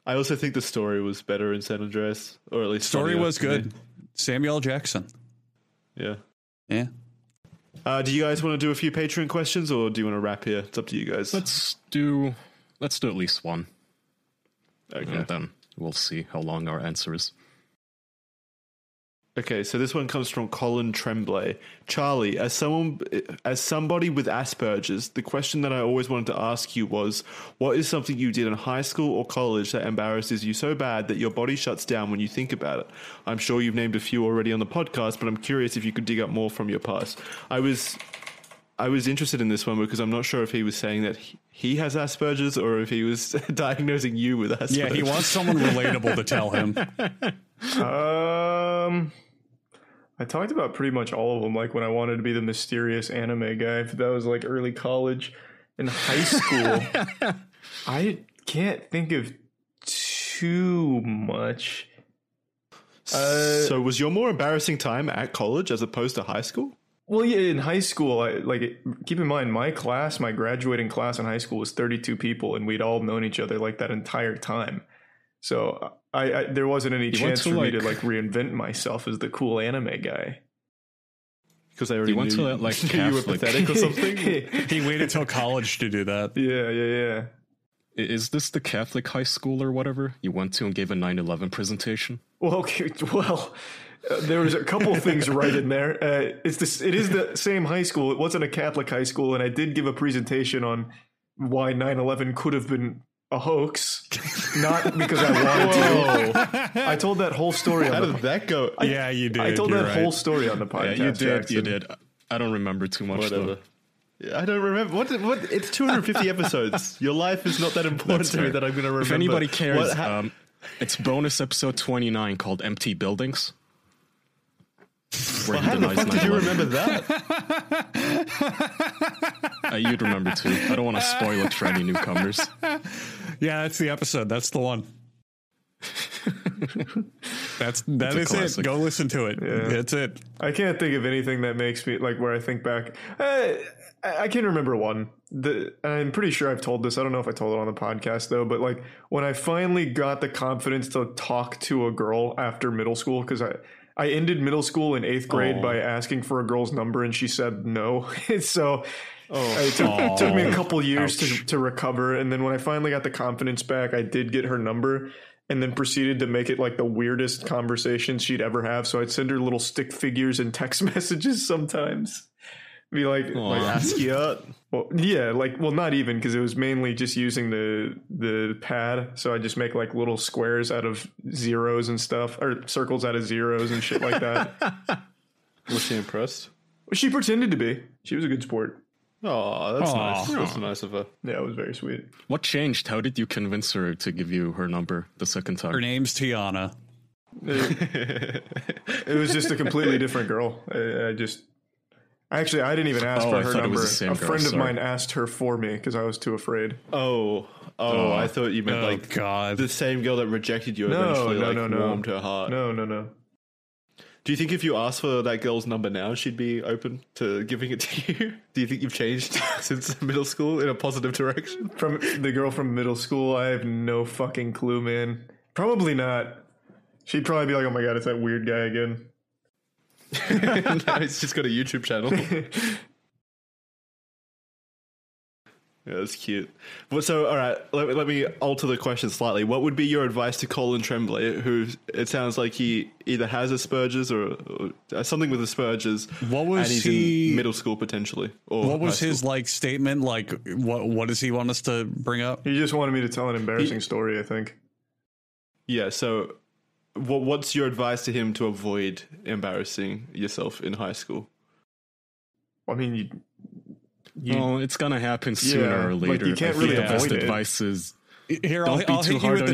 I also think the story was better in San Andreas, or at least story was good. Samuel Jackson. Yeah. Yeah. Do you guys want to do a few Patreon questions, or do you want to wrap here? It's up to you guys. Let's do at least one. Okay. And then we'll see how long our answer is. Okay, so this one comes from Colin Tremblay. Charlie, as somebody with Asperger's, the question that I always wanted to ask you was, what is something you did in high school or college that embarrasses you so bad that your body shuts down when you think about it? I'm sure you've named a few already on the podcast, but I'm curious if you could dig up more from your past. I was interested in this one because I'm not sure if he was saying that he has Asperger's or if he was diagnosing you with Asperger's. Yeah, he wants someone relatable to tell him. I talked about pretty much all of them, like when I wanted to be the mysterious anime guy, but that was like early college and high school. I can't think of too much. So was your more embarrassing time at college as opposed to high school? Well, yeah, in high school, keep in mind, my graduating class in high school was 32 people, and we'd all known each other like that entire time. So I there wasn't any chance for me to like reinvent myself as the cool anime guy because I already went to that, like you were pathetic or something. He waited till college to do that. Yeah. Is this the Catholic high school or whatever you went to and gave a 9/11 presentation? Well, okay. Well, there was a couple things right in there. It is the same high school. It wasn't a Catholic high school, and I did give a presentation on why 9/11 could have been a hoax, not because I wanted to. I told that whole story. How did that go? Yeah, you did. I told that whole story on the podcast. Yeah, you did. Jackson. You did. I don't remember too much. Whatever. Though. I don't remember. What? It's 250 episodes. Your life is not that important to me that I'm going to remember. If anybody cares, it's bonus episode 29 called "Empty Buildings." Well, how the fuck did you remember that? You'd remember too. I don't want to spoil it for any newcomers. Yeah, that's the episode. That's the one. That is it. Go listen to it. Yeah. That's it. I can't think of anything that makes me like where I think back. I can remember one. I'm pretty sure I've told this. I don't know if I told it on the podcast though, but like when I finally got the confidence to talk to a girl after middle school, because I ended middle school in 8th grade by asking for a girl's number, and she said no. So it took me a couple years to recover. And then when I finally got the confidence back, I did get her number and then proceeded to make it like the weirdest conversation she'd ever have. So I'd send her little stick figures and text messages sometimes. Be like ask you out. Well, yeah, not even, because it was mainly just using the pad. So I just make like little squares out of zeros and stuff, or circles out of zeros and shit like that. Was she impressed? Well, she pretended to be. She was a good sport. Oh, that's nice. That's nice of her. Yeah, it was very sweet. What changed? How did you convince her to give you her number the second time? Her name's Tiana. It was just a completely different girl. Actually, I didn't even ask for her number. A friend of mine asked her for me because I was too afraid. Oh, I thought you meant the same girl that rejected you eventually warmed her heart. No. Do you think if you asked for that girl's number now, she'd be open to giving it to you? Do you think you've changed since middle school in a positive direction? From the girl from middle school, I have no fucking clue, man. Probably not. She'd probably be like, oh my God, it's that weird guy again. No, it's just got a YouTube channel. Yeah, that's cute. Well, so, all right, let me alter the question slightly. What would be your advice to Colin Tremblay, who it sounds like he either has Asperger's or something with Asperger's? What was in middle school potentially? Or what was his statement? What does he want us to bring up? He just wanted me to tell an embarrassing story, I think. Yeah. So. What's your advice to him to avoid embarrassing yourself in high school? I mean, it's gonna happen sooner or later. You can't really avoid it. Advice is here. I'll hit you with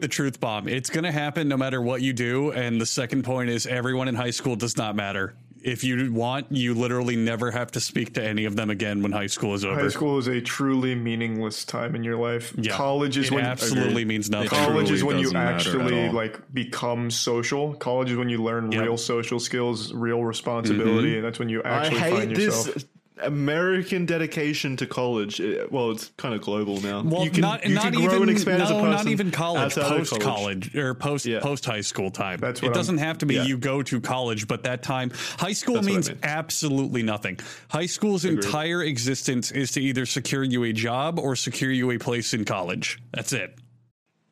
the truth bomb. It's gonna happen no matter what you do. And the second point is, everyone in high school does not matter. if you want, you literally never have to speak to any of them again when high school is over. High school is a truly meaningless time in your life. Yeah. College is when absolutely means nothing. College is when you actually like become social. College is when you learn real social skills, real responsibility, and that's when you actually find yourself. This American dedication to college. Well, it's kind of global now. Well, you can, grow and expand as a person. Not even college, post-college or post-high school time. That's what it doesn't have to be you go to college, but that time, high school means absolutely nothing. High school's entire existence is to either secure you a job or secure you a place in college. That's it.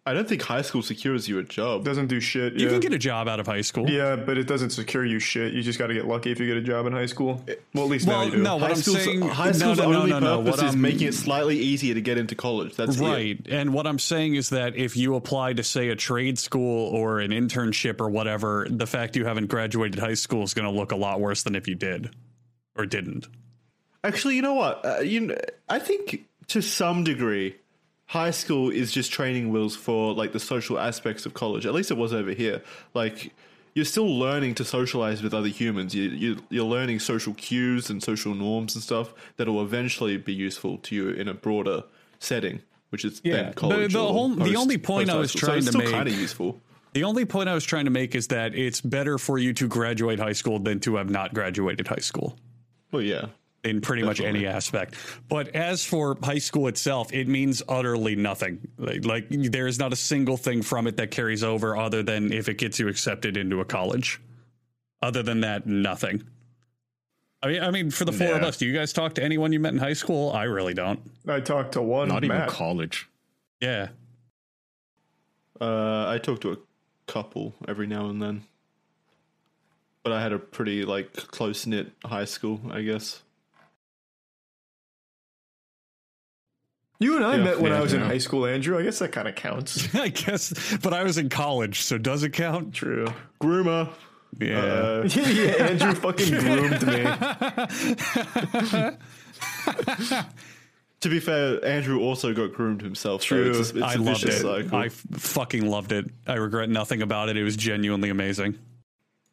I don't think high school secures you a job. Doesn't do shit. You can get a job out of high school. Yeah, but it doesn't secure you shit. You just got to get lucky if you get a job in high school. Well, at least now you do. No, what I'm saying, high school's only purpose is making it slightly easier to get into college. That's right. And what I'm saying is that if you apply to, say, a trade school or an internship or whatever, the fact you haven't graduated high school is going to look a lot worse than if you did or didn't. Actually, you know what? I think to some degree, high school is just training wheels for like the social aspects of college. At least it was over here. Like you're still learning to socialize with other humans. You're learning social cues and social norms and stuff that will eventually be useful to you in a broader setting, which is then college. The only point I was trying to make, kind of useful. The only point I was trying to make is that it's better for you to graduate high school than to have not graduated high school. Well, yeah. In pretty much any aspect. But as for high school itself, it means utterly nothing. Like there is not a single thing from it that carries over other than if it gets you accepted into a college. Other than that, nothing. I mean, for the four of us, do you guys talk to anyone you met in high school? I really don't. I talked to one. Not even college. Yeah. I talk to a couple every now and then. But I had a pretty like close-knit high school, I guess. You and I met when I was in high school, Andrew. I guess that kind of counts. I guess, but I was in college, so does it count? True. Groomer. Yeah. Yeah, Andrew fucking groomed me. To be fair, Andrew also got groomed himself. True. So it's I loved it. Cycle. I fucking loved it. I regret nothing about it. It was genuinely amazing.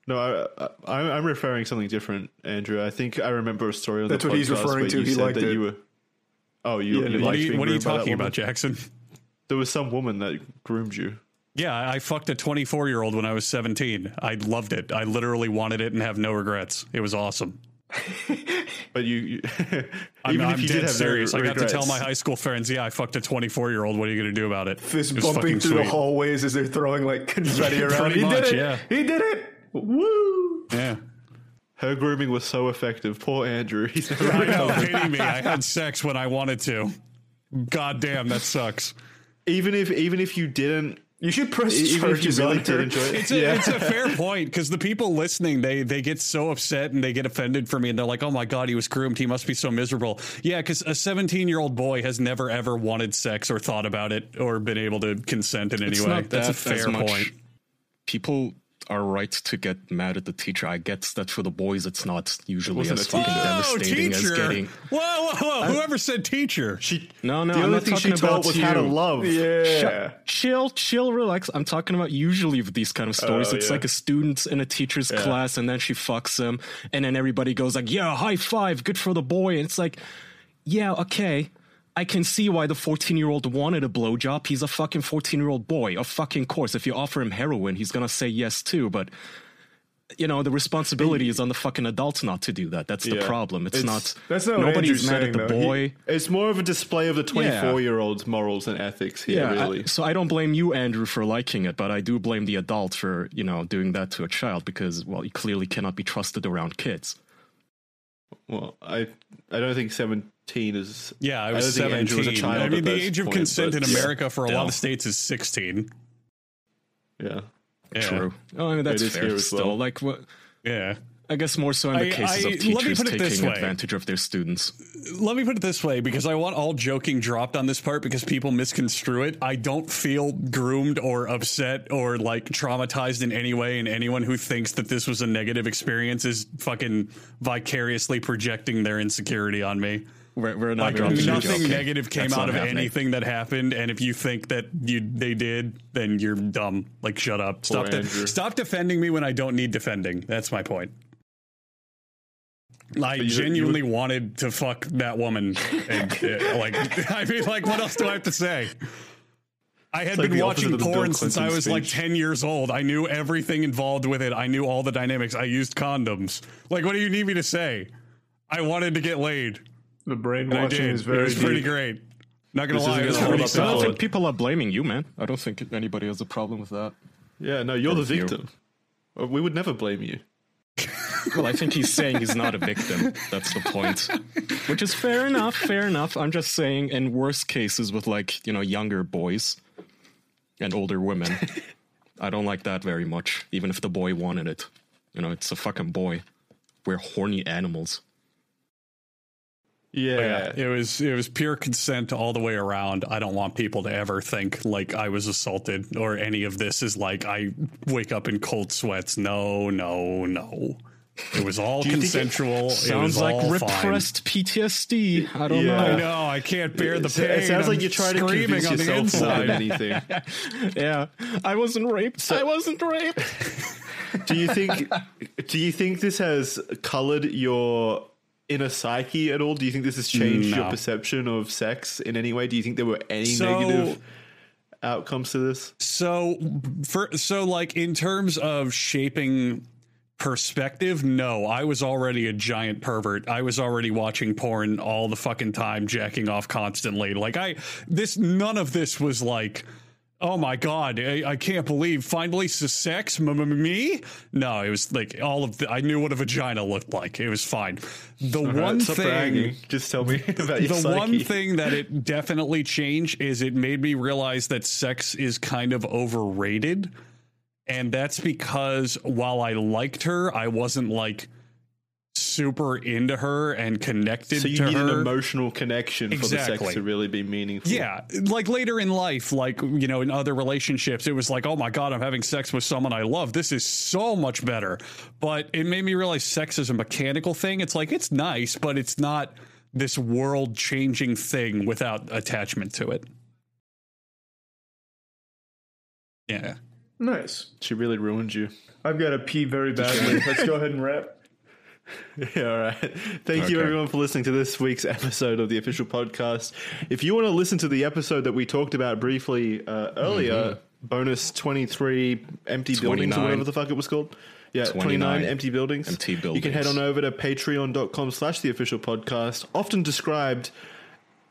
No, I'm referring to something different, Andrew. I think I remember a story on the podcast. That's what he's referring to. He liked it. What are you talking about, Jackson? There was some woman that groomed you. Yeah, I fucked a 24-year-old when I was 17. I loved it. I literally wanted it and have no regrets. It was awesome. But you I'm dead serious. I got to tell my high school friends, I fucked a 24-year-old. What are you going to do about it? Fist it bumping through the hallways as they're throwing like confetti around. He did it. Woo! Yeah. Her grooming was so effective. Poor Andrew. He's I know, kidding me. I had sex when I wanted to. God damn, that sucks. Even if you didn't, you should press charges on her. It's a fair point because the people listening, they get so upset and they get offended for me and they're like, oh my God, he was groomed. He must be so miserable. Yeah, because a 17-year-old boy has never ever wanted sex or thought about it or been able to consent in any way. That's a fair point. People are right to get mad at the teacher. I guess that for the boys, it's not usually as fucking devastating as getting. Whoa! Whoever said teacher? No. The only thing she taught was how to love. Yeah. Chill, relax. I'm talking about usually with these kind of stories. It's like a student in a teacher's class, and then she fucks him, and then everybody goes like, "Yeah, high five, good for the boy." And it's like, yeah, okay. I can see why the 14-year-old wanted a blowjob. He's a fucking 14-year-old boy. Of fucking course, if you offer him heroin, he's gonna say yes too. But you know, the responsibility is on the fucking adults not to do that. That's the problem. That's not nobody's mad at the boy. It's more of a display of the 24-year-old's morals and ethics here. Really. So I don't blame you, Andrew, for liking it, but I do blame the adult for doing that to a child because you clearly cannot be trusted around kids. Well, I don't think 17 is... Yeah, I was 17. Andrew was a child. I mean, the age of consent in America for a lot of states is 16. Yeah. True. Oh, I mean, that's fair still. Well. Like, what? Yeah. I guess more so in the cases of teachers taking advantage of their students. Let me put it this way, because I want all joking dropped on this part because people misconstrue it. I don't feel groomed or upset or like traumatized in any way. And anyone who thinks that this was a negative experience is fucking vicariously projecting their insecurity on me. We're not like, nothing negative came out of anything that happened. And if you think that they did, then you're dumb. Like, shut up. Stop defending me when I don't need defending. That's my point. I genuinely wanted to fuck that woman. I mean, what else do I have to say? I had been watching porn since I was like 10 years old. I knew everything involved with it. I knew all the dynamics. I used condoms. Like, what do you need me to say? I wanted to get laid. The brainwashing is very deep. Pretty great. Not gonna lie, it's pretty solid. I don't think people are blaming you, man. I don't think anybody has a problem with that. Yeah, no, you're the victim. We would never blame you. Well, I think he's saying he's not a victim. That's the point. Which is fair enough, fair enough. I'm just saying in worse cases with, like, you know, younger boys and older women, I don't like that very much, even if the boy wanted it. You know, it's a fucking boy. We're horny animals. Yeah. Yeah, it was pure consent all the way around. I don't want people to ever think like I was assaulted or any of this is like I wake up in cold sweats. No. It was all consensual. It sounds like repressed PTSD. I don't know. I know. I can't bear the pain. It sounds like you're trying to convince yourself on anything. Yeah, I wasn't raped. So, I wasn't raped. Do you think this has colored your inner psyche at all? Do you think this has changed your perception of sex in any way? Do you think there were any negative outcomes to this? So, in terms of shaping perspective, no, I was already a giant pervert. I was already watching porn all the fucking time, jacking off constantly. Like none of this was like, oh my God, I can't believe finally sex, me? No, it was like I knew what a vagina looked like. It was fine. The one thing, just tell me about your psyche. The one thing that it definitely changed is it made me realize that sex is kind of overrated. And that's because while I liked her, I wasn't like super into her and connected to her. So you need an emotional connection for the sex to really be meaningful. Yeah. Like later in life, like, you know, in other relationships, it was like, oh my God, I'm having sex with someone I love. This is so much better. But it made me realize sex is a mechanical thing. It's like, it's nice, but it's not this world changing thing without attachment to it. Yeah. Nice. She really ruined you. I've got to pee very badly. Let's go ahead and wrap. Yeah, all right. Thank you, everyone, for listening to this week's episode of the official podcast. If you want to listen to the episode that we talked about briefly earlier, bonus 23 empty 29. Buildings or whatever the fuck it was called. Yeah, 29 empty buildings. You can head on over to patreon.com/theofficialpodcast, often described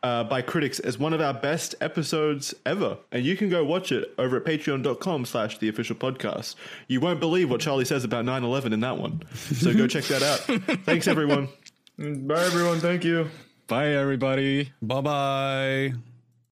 by critics as one of our best episodes ever, and you can go watch it over at patreon.com/theofficialpodcast. You won't believe what Charlie says about 9/11 in that one, so go check that out. Thanks everyone. Bye everyone. Thank you. Bye everybody. Bye bye.